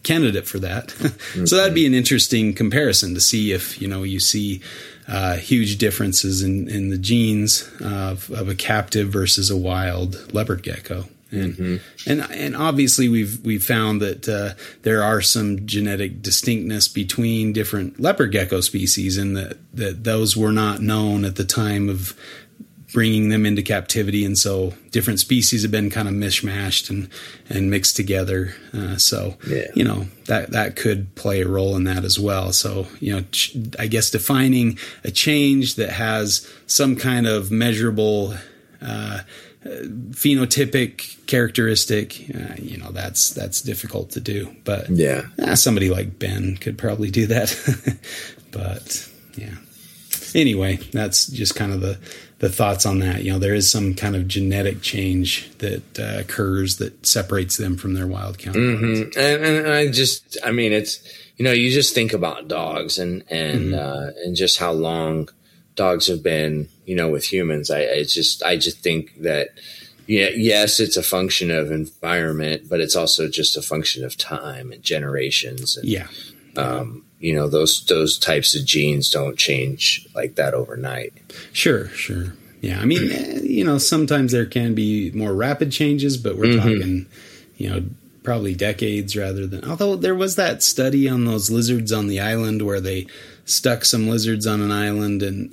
candidate for that. Okay. So that'd be an interesting comparison to see if, you know, you see huge differences in the genes of a captive versus a wild leopard gecko. And, mm-hmm. and obviously we've found that, there are some genetic distinctness between different leopard gecko species, and that those were not known at the time of bringing them into captivity. And so different species have been kind of mishmashed and mixed together. You know, that could play a role in that as well. So, you know, I guess defining a change that has some kind of measurable, phenotypic characteristic, you know, that's difficult to do, but yeah, somebody like Ben could probably do that. But yeah, anyway, that's just kind of the thoughts on that. You know, there is some kind of genetic change that occurs that separates them from their wild counterparts. Mm-hmm. And I mean, it's, you know, you just think about dogs and and just how long dogs have been, you know, with humans. I just think that, yeah, yes, it's a function of environment, but it's also just a function of time and generations. And, yeah. You know, those types of genes don't change like that overnight. Sure. Yeah. I mean, you know, sometimes there can be more rapid changes, but we're talking, you know, probably decades rather than, although there was that study on those lizards on the island where they stuck some lizards on an island and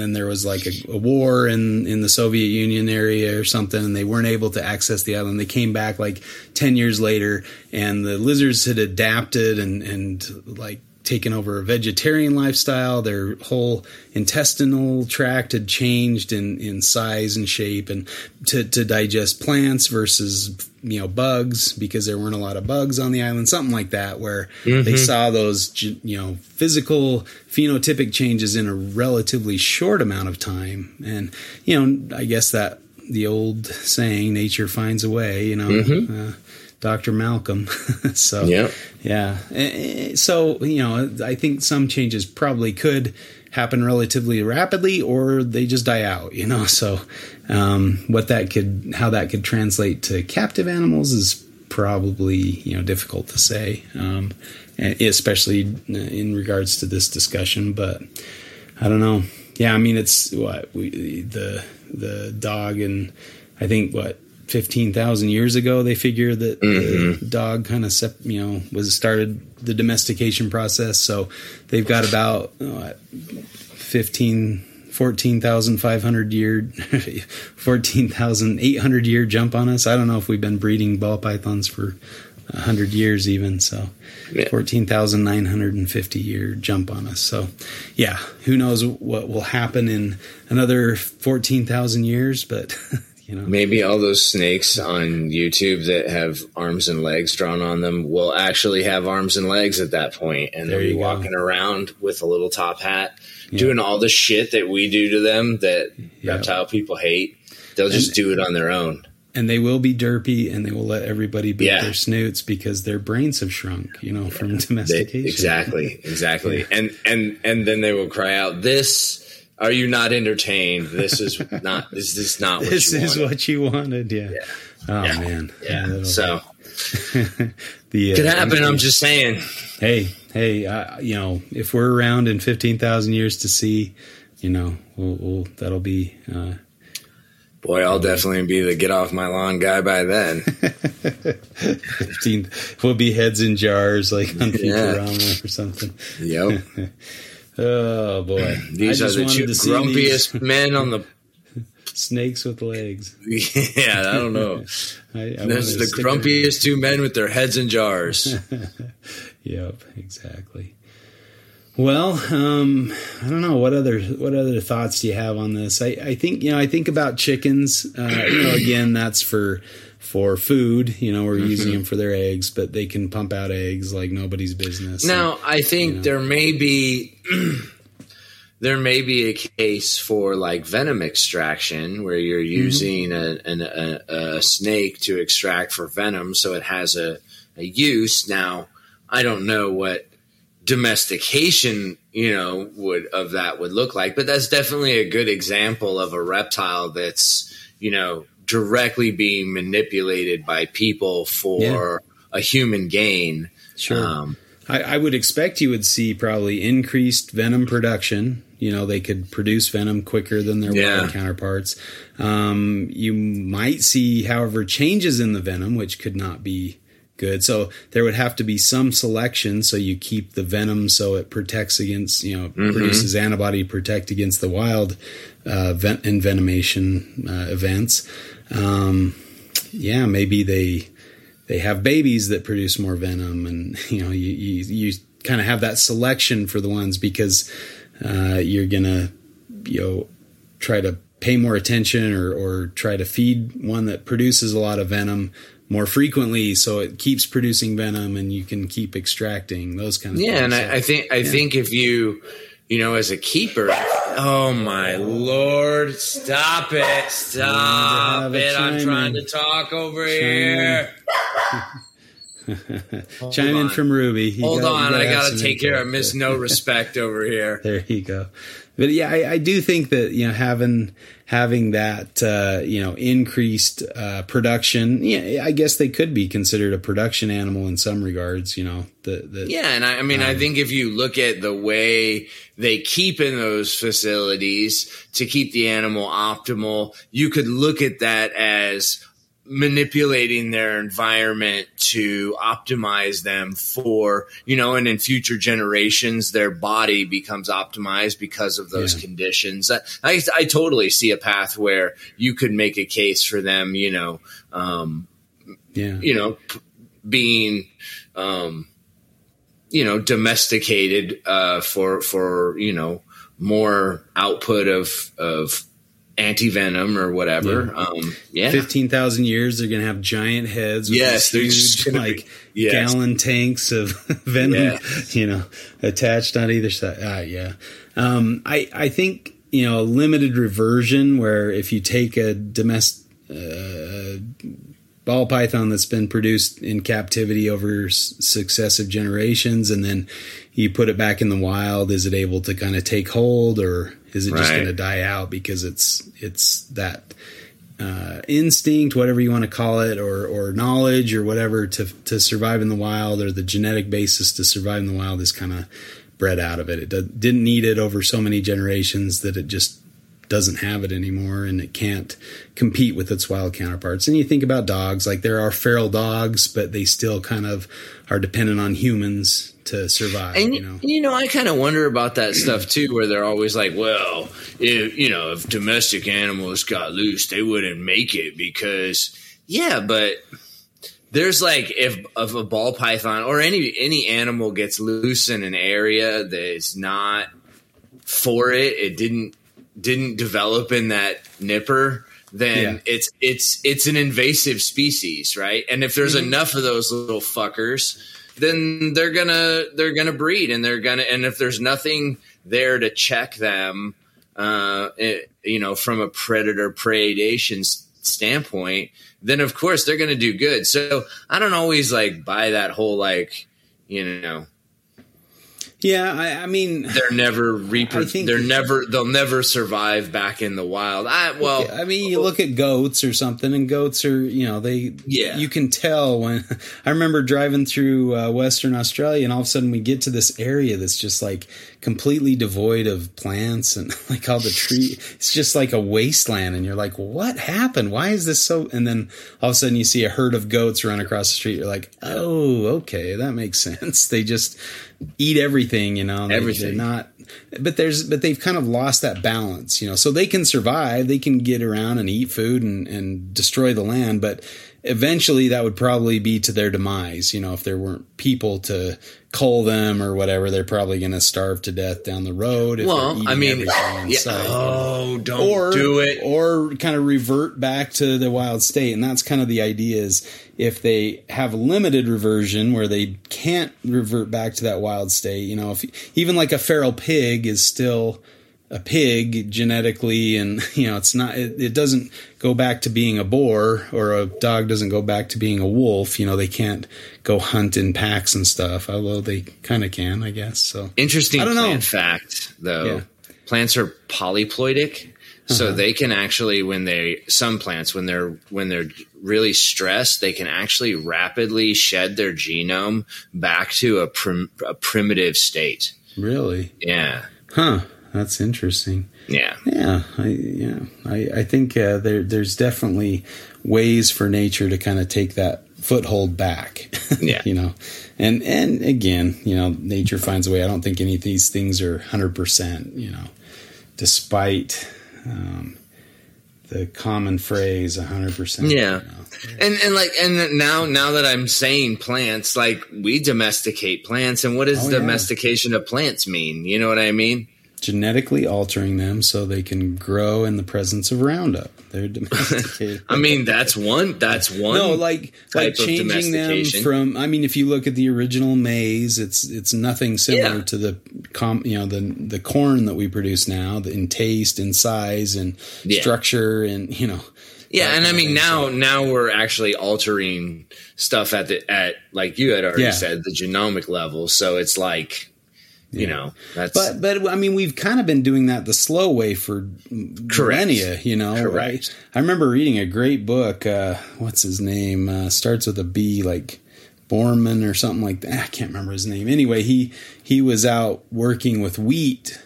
then there was like a war in the Soviet Union area or something, and they weren't able to access the island. They came back like 10 years later and the lizards had adapted and like taken over a vegetarian lifestyle. Their whole intestinal tract had changed in size and shape, and to digest plants versus, you know, bugs, because there weren't a lot of bugs on the island, something like that, where they saw those, you know, physical phenotypic changes in a relatively short amount of time. And, you know, I guess that the old saying, nature finds a way, you know, Dr. Malcolm. So, yeah. So, you know, I think some changes probably could happen relatively rapidly, or they just die out, you know? So, how that could translate to captive animals is probably, you know, difficult to say, especially in regards to this discussion, but I don't know. Yeah. I mean, it's the dog, and I think 15,000 years ago, they figure that the dog kind of, you know, started the domestication process. So they've got about 14,800 year jump on us. I don't know if we've been breeding ball pythons for 100 years even. So 14,950 year jump on us. So yeah, who knows what will happen in another 14,000 years, but you know. Maybe all those snakes on YouTube that have arms and legs drawn on them will actually have arms and legs at that point, and they'll be walking around with a little top hat, doing all the shit that we do to them that reptile people hate. They'll just do it on their own. And they will be derpy, and they will let everybody beat their snoots because their brains have shrunk, you know, from domestication. Exactly. And then they will cry out, "This... are you not entertained? This is not what you wanted. Yeah. Oh man. Yeah. So the could happen. I'm just saying, Hey, you know, if we're around in 15,000 years to see, you know, we'll that'll be, boy, I'll definitely be the get off my lawn guy by then. We'll be heads in jars, like on Futurama or something. Yep. Oh boy! These are the two grumpiest men on the snakes with legs. Yeah, I don't know. Those are the grumpiest two men with their heads in jars. Yep, exactly. Well, I don't know. What other thoughts do you have on this? I think about chickens, again, that's for food, we're using them for their eggs, but they can pump out eggs like nobody's business. Now, and, I think there may be a case for like venom extraction where you're using a snake to extract for venom. So it has a use. Now, I don't know what domestication would look like, but that's definitely a good example of a reptile that's directly being manipulated by people for a human gain. Sure. I would expect you would see probably increased venom production. They could produce venom quicker than their wild counterparts. You might see, however, changes in the venom, which could not be good. So there would have to be some selection. So you keep the venom so it protects against, produces antibody to protect against the wild envenomation events. Maybe they have babies that produce more venom, and you kind of have that selection for the ones because you're gonna try to pay more attention or try to feed one that produces a lot of venom more frequently, so it keeps producing venom and you can keep extracting those kind of things. And I think if you, as a keeper, oh my Lord, stop it. I'm trying to talk over here. Chime in from Ruby. I got to take care of Miss No Respect over here. There you go. But yeah, I do think that, having that, increased production, I guess they could be considered a production animal in some regards, And I think if you look at the way they keep in those facilities to keep the animal optimal, you could look at that as manipulating their environment to optimize them for, and in future generations, their body becomes optimized because of those conditions. I totally see a path where you could make a case for them, being, domesticated, for more output of anti-venom or whatever. 15,000 years, they're going to have giant heads with these huge, gallon tanks of venom, attached on either side. I think, a limited reversion where if you take a domestic ball python that's been produced in captivity over successive generations and then you put it back in the wild, is it able to kind of take hold, or is it just going to die out because it's that instinct, whatever you want to call it, or knowledge or whatever to survive in the wild, or the genetic basis to survive in the wild is kind of bred out of it. It didn't need it over so many generations that it just doesn't have it anymore, and it can't compete with its wild counterparts. And you think about dogs, like there are feral dogs, but they still kind of are dependent on humans to survive. And, I kind of wonder about that stuff too, where they're always like, well, if domestic animals got loose, they wouldn't make it because, but there's like if a ball python or any animal gets loose in an area that is not for it, it didn't develop in that nipper, then it's an invasive species, right? And if there's enough of those little fuckers, then they're gonna breed, and and if there's nothing there to check them, from a predator predation standpoint, then of course they're gonna do good. So I don't always like buy that whole Yeah, I mean, they're never they'll never survive back in the wild. You look at goats or something, and goats are, you can tell when. I remember driving through Western Australia, and all of a sudden we get to this area that's just like completely devoid of plants and like all the trees. It's just like a wasteland, and you're like, what happened? Why is this so? And then all of a sudden you see a herd of goats run across the street. You're like, oh, okay, that makes sense. They just eat everything, Everything. But they've kind of lost that balance, so they can survive, they can get around and eat food and destroy the land, but eventually that would probably be to their demise. You know, if there weren't people to cull them or whatever, they're probably going to starve to death down the road. If well, I mean, yeah. Oh, don't or, do it. Or kind of revert back to the wild state. And that's kind of the idea is if they have limited reversion where they can't revert back to that wild state, you know, if even like a feral pig is still a pig genetically, and you know, it's not, it doesn't go back to being a boar, or a dog doesn't go back to being a wolf. You know, they can't go hunt in packs and stuff, although they kind of can, I guess. So interesting plant fact though. Yeah. Plants are polyploidic. So they can actually, when they're really stressed, they can actually rapidly shed their genome back to a primitive state. Really? Yeah. Huh. That's interesting. Yeah. Yeah. I think there's definitely ways for nature to kind of take that foothold back. Yeah. You know, and again, you know, nature finds a way. I don't think any of these things are 100%, you know, despite the common phrase 100%. Yeah. You know. And like, and now that I'm saying plants, like we domesticate plants, and what does domestication of plants mean? You know what I mean? Genetically altering them so they can grow in the presence of Roundup. They're domesticated. I mean, that's one. No, like changing them from, I mean, if you look at the original maize, it's nothing similar to the corn that we produce now, in taste and size and structure and, you know. Yeah, and I mean now we're actually altering stuff at like you had already said, the genomic level. So it's like, you know, that's but I mean, we've kind of been doing that the slow way for millennia, you know. Correct. I remember reading a great book. What's his name? Starts with a B, like Borman or something like that. I can't remember his name. Anyway, he was out working with wheat,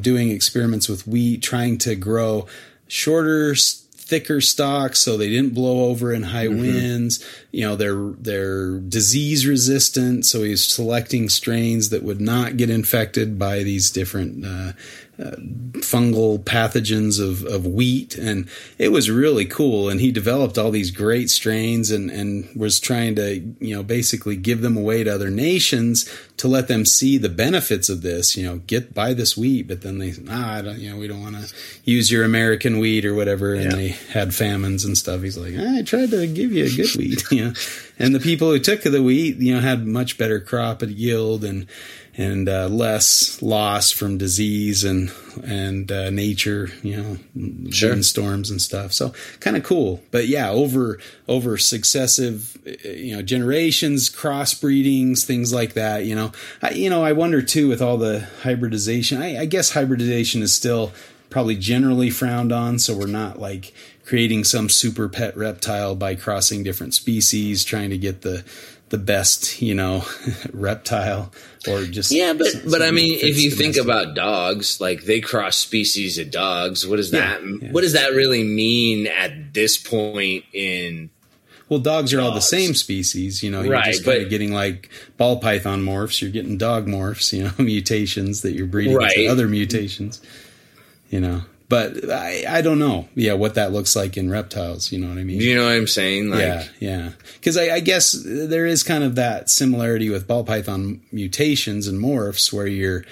doing experiments with wheat, trying to grow shorter, thicker stalks so they didn't blow over in high winds. You know, they're disease resistant. So he's selecting strains that would not get infected by these different fungal pathogens of wheat. And it was really cool. And he developed all these great strains and was trying to, you know, basically give them away to other nations to let them see the benefits of this, you know, get by this wheat, but then they, we don't want to use your American wheat or whatever. And they had famines and stuff. He's like, I tried to give you a good wheat, you know, and the people who took the wheat, you know, had much better crop and yield and less loss from disease and nature, you know, storms and stuff. So kind of cool. But yeah, over successive, you know, generations, crossbreedings, things like that, you know. I wonder too with all the hybridization. I guess hybridization is still probably generally frowned on, so we're not like creating some super pet reptile by crossing different species, trying to get the best, you know, reptile or just. Yeah. But I mean, if you think about dogs, like they cross species of dogs, what does what does that really mean at this point in? Well, dogs are all the same species, you know, you're just kind of getting like ball python morphs, you're getting dog morphs, you know, mutations that you're breeding into other mutations, you know. But I don't know, what that looks like in reptiles. You know what I mean? You know what I'm saying? Like, yeah. Because I guess there is kind of that similarity with ball python mutations and morphs where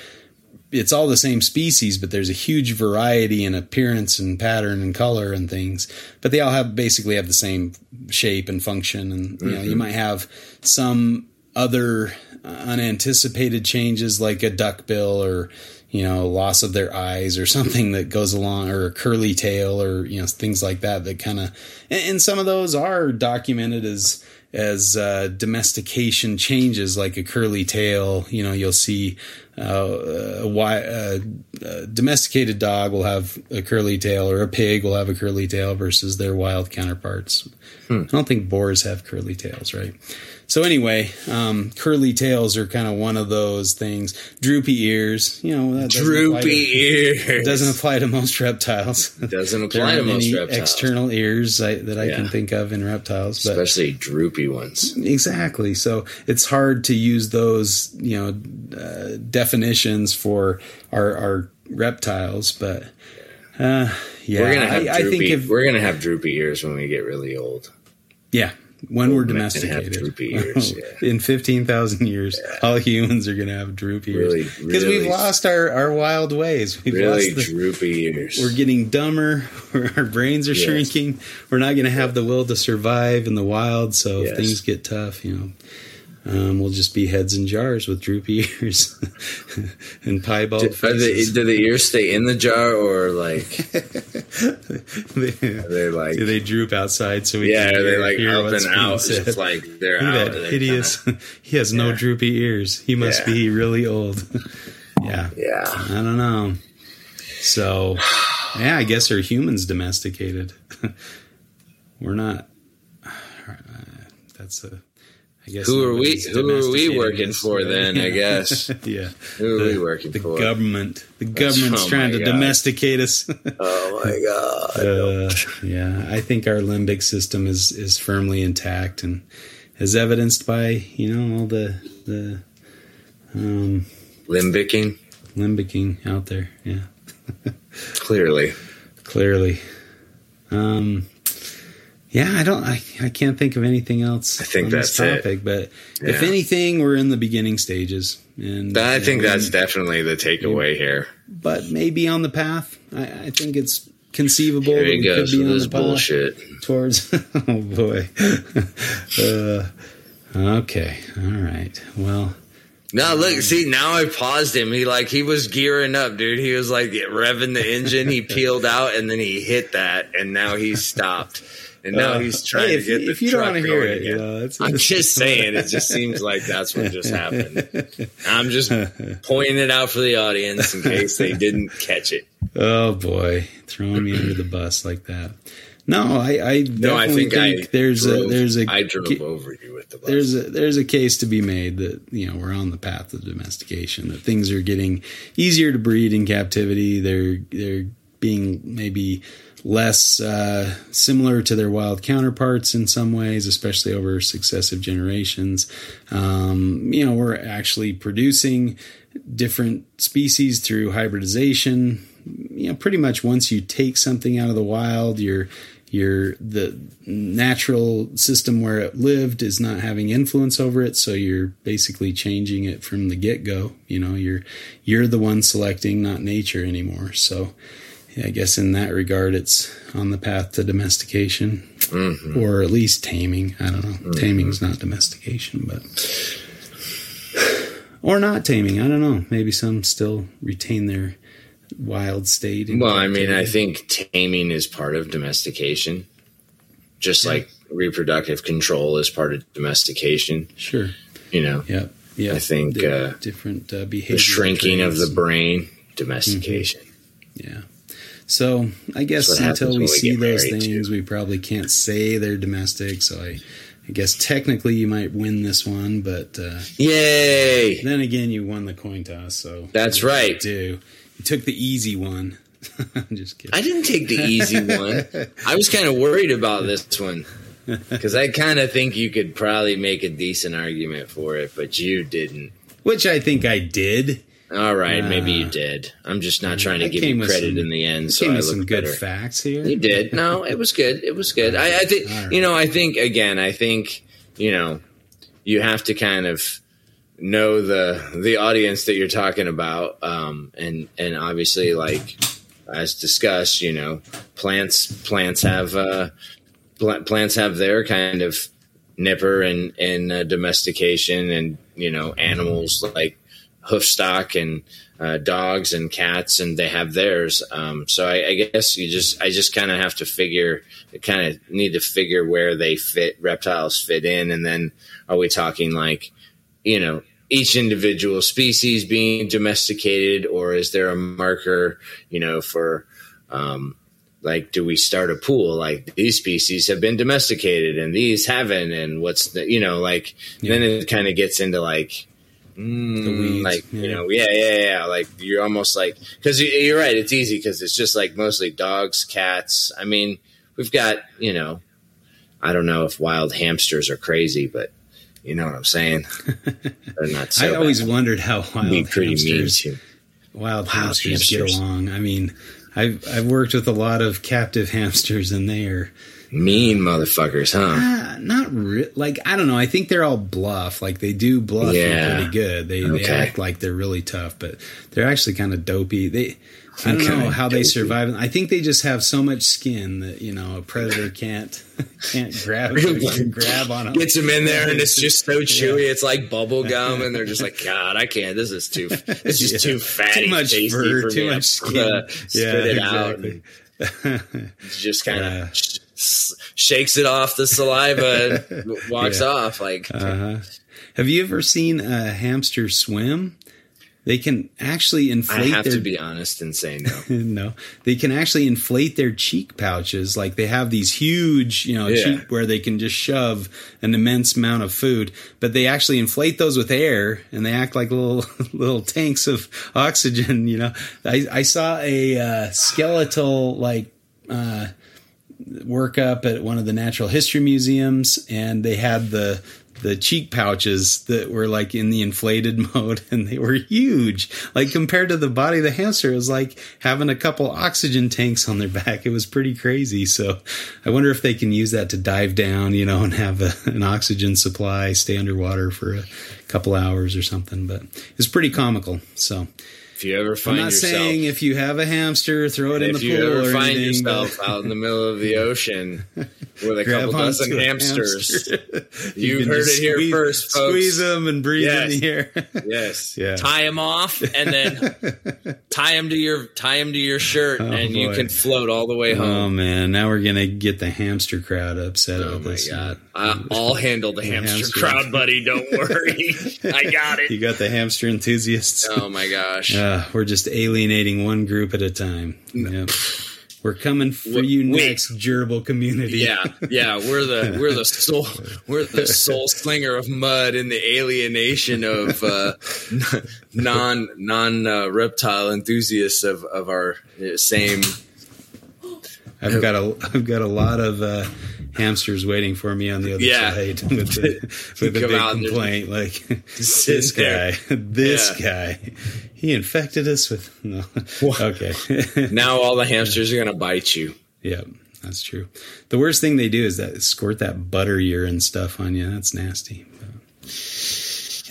it's all the same species, but there's a huge variety in appearance and pattern and color and things. But they all basically have the same shape and function. And you know, you might have some other unanticipated changes like a duckbill or, you know, loss of their eyes or something that goes along, or a curly tail, or, you know, things like that kind of, and some of those are documented as domestication changes, like a curly tail. You know, you'll see a domesticated dog will have a curly tail, or a pig will have a curly tail versus their wild counterparts. I don't think boars have curly tails, right? So anyway, curly tails are kind of one of those things. Droopy ears, you know. That doesn't apply to most reptiles. It doesn't apply to most reptiles. External ears I can think of in reptiles, but especially droopy ones. Exactly. So it's hard to use those, you know, definitions for our reptiles, but yeah, we're gonna have droopy ears when we get really old. Yeah. When we're domesticated, ears, yeah. In 15,000 years, yeah. All humans are going to have droopy ears because we've lost our wild ways. We've lost droopy ears. We're getting dumber. Our brains are shrinking. We're not going to have the will to survive in the wild. So if things get tough, we'll just be heads in jars with droopy ears and piebald faces. Do the ears stay in the jar or like do they droop outside? So we can hear up and out. Said. It's like they're out. That hideous. Kinda, he has no droopy ears. He must be really old. Yeah. I don't know. So I guess are humans domesticated? We're not. That's a. I guess who are we working for then, I guess? Who are we working for? The government. The government's trying to domesticate us. Oh, my God. I think our limbic system is firmly intact and as evidenced by, all the limbicking out there, Clearly. I can't think of anything else. I think that's this topic, it. But if anything, we're in the beginning stages. And I think that's definitely the takeaway here. But maybe on the path, I think it's conceivable that we could be on the bullshit path towards. Oh boy. Okay. All right. Well. No, look, see, now I paused him. He was gearing up, dude. He was revving the engine. He peeled out and then he hit that, and now he's stopped. And now he's trying to get the if you truck don't want to hear it, I'm just saying. It just seems like that's what just happened. I'm just pointing it out for the audience in case they didn't catch it. Oh boy, throwing me under the bus like that. No, I definitely think I drove over you with the bus. There's a case to be made that we're on the path of domestication. That things are getting easier to breed in captivity. They're being maybe less similar to their wild counterparts in some ways, especially over successive generations. We're actually producing different species through hybridization. Pretty much once you take something out of the wild, the natural system where it lived is not having influence over it. So you're basically changing it from the get-go. You're the one selecting, not nature anymore. So I guess in that regard, it's on the path to domestication, or at least taming. I don't know. Mm-hmm. Taming's not domestication, but or not taming. I don't know. Maybe some still retain their wild state. I think taming is part of domestication, just like reproductive control is part of domestication. Sure. Yeah. I think different behavior, the shrinking of the brain, domestication. Mm-hmm. Yeah. So I guess until we see those things, we probably can't say they're domestic. So I guess technically you might win this one, but yay! Then again, you won the coin toss, so that's right. You took the easy one. I'm just kidding. I didn't take the easy one. I was kind of worried about this one because I kind of think you could probably make a decent argument for it, but you didn't. Which I think I did. All right, maybe you did. I'm just not trying to give you credit in the end. So I look some good facts here. You did. No, it was good. It was good. I think you have to kind of know the audience that you're talking about, and obviously, like as discussed, plants have their kind of nipper and domestication, and animals like hoofstock and dogs and cats, and they have theirs. So I guess I just kind of have to need to figure where they fit. Reptiles fit in, and then are we talking like each individual species being domesticated, or is there a marker? For do we start a pool? Like these species have been domesticated and these haven't, and what's the Then it kind of gets into like. Like you're almost like, because you're right, it's easy because it's just like mostly dogs, cats. I mean, we've got I don't know if wild hamsters are crazy, but you know what I'm saying. They're not. So I always wondered how wild hamsters get along. I mean, I've worked with a lot of captive hamsters, and they are Mean motherfuckers, huh? Like, I don't know. I think they're all bluff. Like, they do bluff pretty good. They act like they're really tough, but they're actually kind of dopey. I don't know how they survive. I think they just have so much skin that, you know, a predator can't grab them and grab on them. Gets them in there, and it's just so chewy. Yeah. It's like bubble gum, and they're just like, God, I can't. This is too. It's just too fatty, too much fur, too much skin. Spit it out. It's just kind of. Shakes it off the saliva and walks off. Like, have you ever seen a hamster swim? They can actually inflate. I have to be honest and say no. No, they can actually inflate their cheek pouches. Like, they have these huge, cheek where they can just shove an immense amount of food. But they actually inflate those with air, and they act like little tanks of oxygen. You know, I saw a skeletal work up at one of the natural history museums, and they had the cheek pouches that were like in the inflated mode, and they were huge. Like, compared to the body of the hamster, it was like having a couple oxygen tanks on their back. It was pretty crazy. So I wonder if they can use that to dive down, and have an oxygen supply, stay underwater for a couple hours or something. But it's pretty comical. So if you ever find yourself, I'm not saying if you have a hamster, throw it in the pool. If you ever find yourself out in the middle of the ocean with a couple dozen hamsters, you heard it here first, folks. Squeeze them and breathe in the air. Yes, yeah. Tie them off and then tie them to your shirt, and you can float all the way home. Oh man, now we're gonna get the hamster crowd upset about this. Oh my god, I'll handle the hamster crowd, buddy. Don't worry, I got it. You got the hamster enthusiasts. Oh my gosh. We're just alienating one group at a time. Yep. We're coming for you next, gerbil community. Yeah, we're the soul slinger of mud in the alienation of non reptile enthusiasts of our same. I've got a lot of hamsters waiting for me on the other side with a big complaint like this guy. He infected us with no. Okay. Now all the hamsters are gonna bite you. Yep, that's true. The worst thing they do is that squirt that butter urine stuff on you. That's nasty.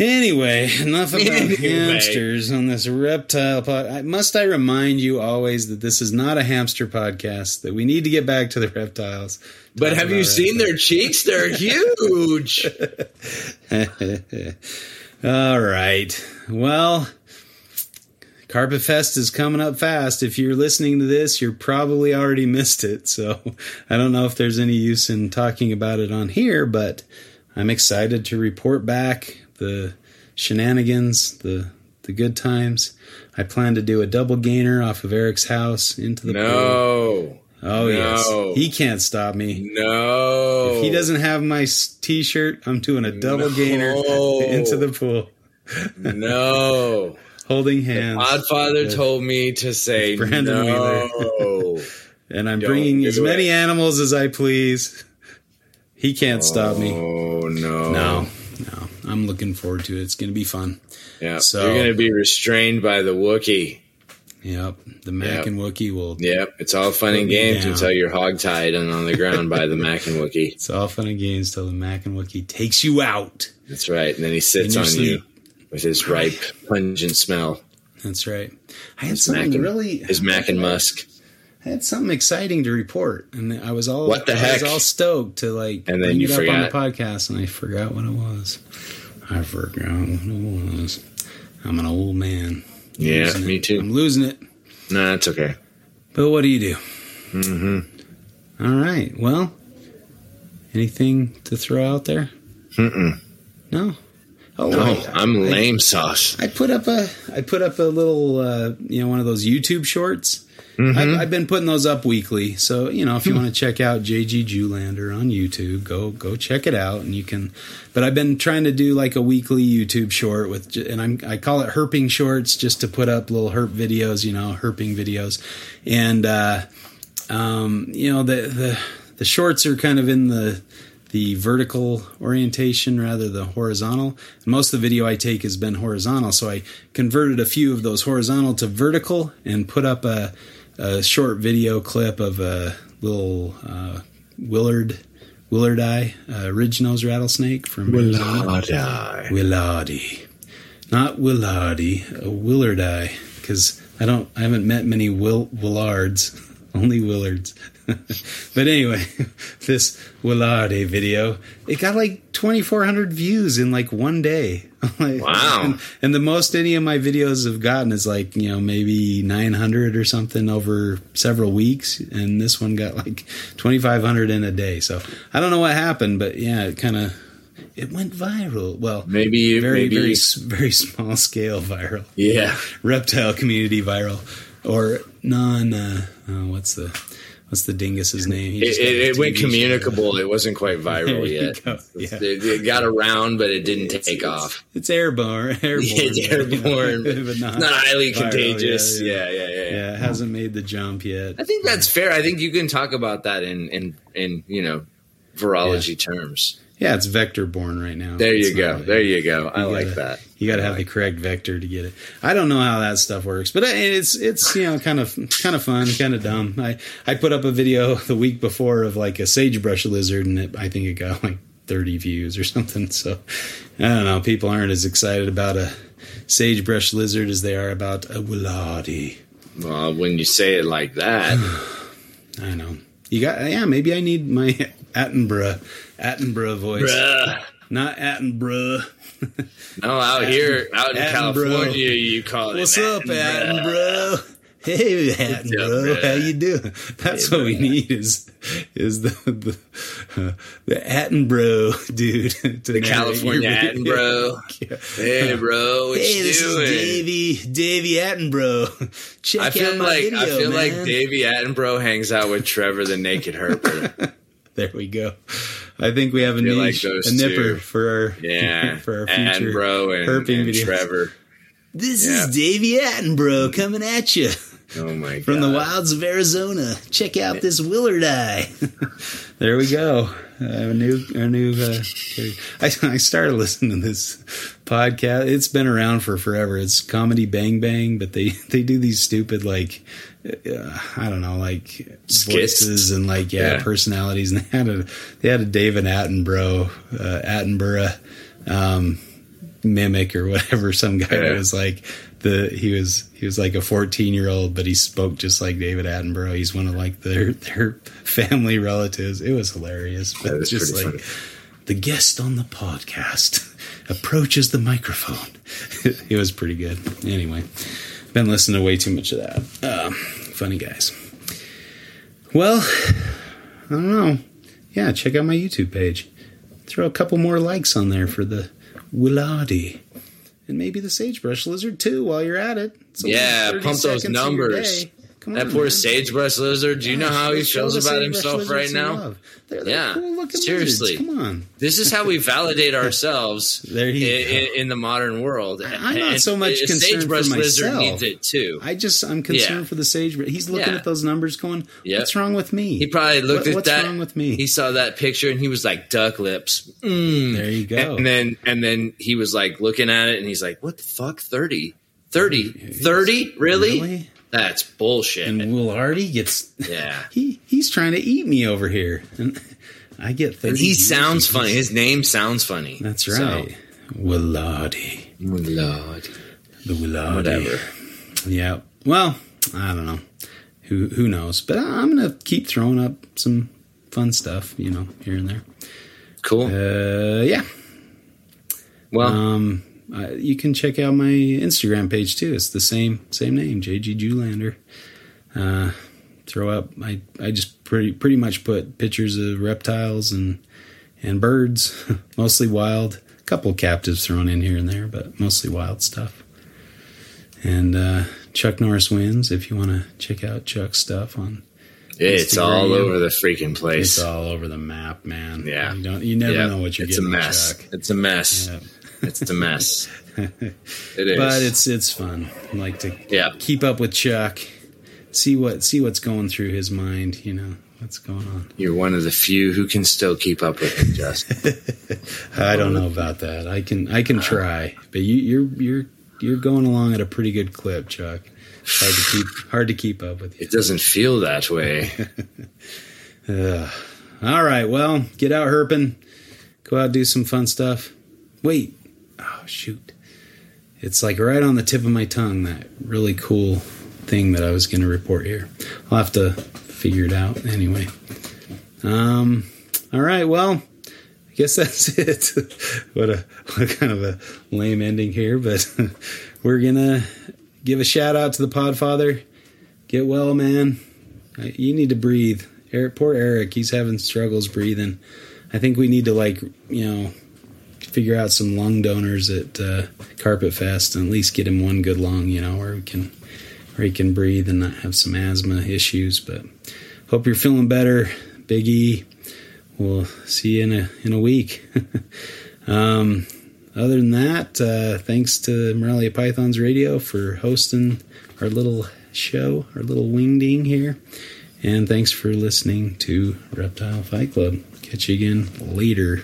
Anyway, enough about hamsters on this reptile podcast. Must I remind you always that this is not a hamster podcast, that we need to get back to the reptiles. But have you seen their cheeks? They're huge. All right. Well, Carpet Fest is coming up fast. If you're listening to this, you're probably already missed it. So I don't know if there's any use in talking about it on here, but I'm excited to report back the shenanigans, the good times. I plan to do a double gainer off of Eric's house into the pool. Oh, yes. He can't stop me. No. If he doesn't have my T-shirt, I'm doing a double gainer into the pool. No. Holding hands. The Godfather told me to say Brandon Wheeler. And I'm bringing as many animals as I please. He can't stop me. Oh, no. No. I'm looking forward to it. It's going to be fun. Yeah. So you're going to be restrained by the Wookiee. Yep. The Mac and Wookiee will. Yep. It's all fun and games until you're hogtied and on the ground by the Mac and Wookiee. It's all fun and games until the Mac and Wookiee takes you out. That's right. And then he sits on you with his ripe, pungent smell. That's right. I had something really. His Mac and Musk. I had something exciting to report, and I was all stoked to bring it up on the podcast, and I forgot what it was. I'm an old man. Yeah, me too. I'm losing it. Nah, it's okay. But what do you do? Mm-hmm. All right. Well, anything to throw out there? Mm-mm. No. Oh, no, I'm lame sauce. I put up a little, one of those YouTube shorts. Mm-hmm. I've been putting those up weekly. So, if you want to check out JG Julander on YouTube, go check it out. And you can, but I've been trying to do like a weekly YouTube short and I call it herping shorts, just to put up little herp videos, herping videos. And, the shorts are kind of in the vertical orientation rather than horizontal. Most of the video I take has been horizontal, so I converted a few of those horizontal to vertical and put up a short video clip of a little Willardi, ridge nose rattlesnake from Arizona. Willardi. Not Willardi, Willardi, because I haven't met many Willards, only Willards. But anyway, this Willardi video, it got like 2,400 views in like one day. Wow. And the most any of my videos have gotten is like, maybe 900 or something over several weeks. And this one got like 2,500 in a day. So I don't know what happened, but yeah, it went viral. Well, maybe very, very small scale viral. Yeah. Reptile community viral or what's the dingus's name? It went communicable. It wasn't quite viral yet. Go. Yeah. It got around, but it didn't take off. It's airborne. It's airborne, but not highly viral, contagious. Yeah. It hasn't made the jump yet. I think that's fair. I think you can talk about that in virology terms. Yeah, it's vector-borne right now. There you go. I like that. You got to have the correct vector to get it. I don't know how that stuff works, but it's kind of fun, kind of dumb. I put up a video the week before of like a sagebrush lizard, and I think it got like 30 views or something. So I don't know. People aren't as excited about a sagebrush lizard as they are about a Willardi. Well, when you say it like that, I know. Maybe I need my Attenborough voice. Bruh. Not Attenborough. No, out in California, you call it. What's up, Attenborough? Hey, Attenborough, how you doing? That's what we need is the Attenborough dude. The California Attenborough. Hey, bro, what you doing? This is Davey Attenborough. Check out my video, I feel like Davey Attenborough hangs out with Trevor the Naked Herper. There we go. I think we have a niche, like a nipper for our future herping videos. Trevor. This is Davey Attenborough coming at you. Oh my God! From the wilds of Arizona, check out this Willardi. There we go. I started listening to this podcast. It's been around for forever. It's Comedy Bang Bang, but they do these stupid like. I don't know, like voices and like personalities, and they had a David Attenborough mimic or whatever. Some guy that was like he was like a 14-year-old, but he spoke just like David Attenborough. He's one of like their family relatives. It was hilarious, but it was just like funny. The guest on the podcast approaches the microphone. It was pretty good. Anyway. Been listening to way too much of that. Funny guys. Well, I don't know. Yeah, check out my YouTube page. Throw a couple more likes on there for the Willardi. And maybe the sagebrush lizard, too, while you're at it. Pump those numbers. That poor sagebrush lizard, do you know how he feels about himself right now? Seriously. Come on. This is how we validate ourselves in the modern world. I'm not so much concerned for myself. The sagebrush lizard needs it too. I'm concerned for the sagebrush. He's looking at those numbers going, what's wrong with me? He probably looked at that. What's wrong with me? He saw that picture and he was like, duck lips. There you go. And then he was like looking at it and he's like, what the fuck? 30? 30? 30? Really? That's bullshit. And Willardi gets he's trying to eat me over here. And I get 30. And he sounds funny. His name sounds funny. That's right. So. Willardi. The Willardi. Whatever. Yeah. Well, I don't know. Who knows? But I'm gonna keep throwing up some fun stuff, here and there. Cool. Well, you can check out my Instagram page too. It's the same name, JG Julander. Throw up. I just pretty much put pictures of reptiles and birds, mostly wild. A couple captives thrown in here and there, but mostly wild stuff. And Chuck Norris Wins. If you want to check out Chuck's stuff on. It's all over the freaking place. It's all over the map, man. Yeah, you never know what you're getting. It's a mess. Chuck. It's a mess. Yeah. It's a mess. It is, but it's fun. I like to keep up with Chuck, see what's going through his mind. What's going on. You're one of the few who can still keep up with him, Justin. I don't know about that. I can try, but you're going along at a pretty good clip, Chuck. Hard to keep up with you. It doesn't feel that way. All right, well, get out herping. Go out, do some fun stuff. Wait. Oh, shoot. It's like right on the tip of my tongue, that really cool thing that I was going to report here. I'll have to figure it out anyway. All right, well, I guess that's it. What kind of a lame ending here, but we're going to give a shout out to the Podfather. Get well, man. You need to breathe. Poor Eric, he's having struggles breathing. I think we need to, figure out some lung donors at Carpet Fest and at least get him one good lung, where he can breathe and not have some asthma issues. But hope you're feeling better, Big E. We'll see you in a week. Other than that, thanks to Morelia Pythons Radio for hosting our little show, our little wing ding here. And thanks for listening to Reptile Fight Club. Catch you again later.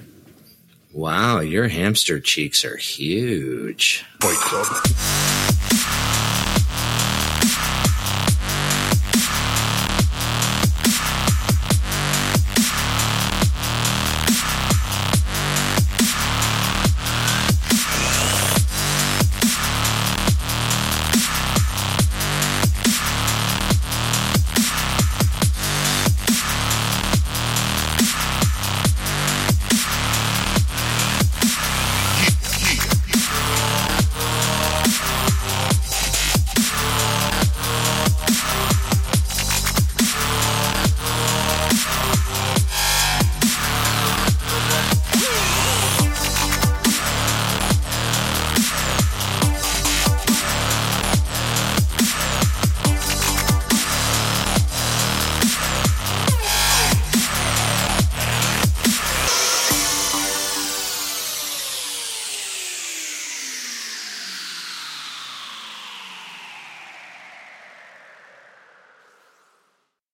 Wow, your hamster cheeks are huge. Fight Club.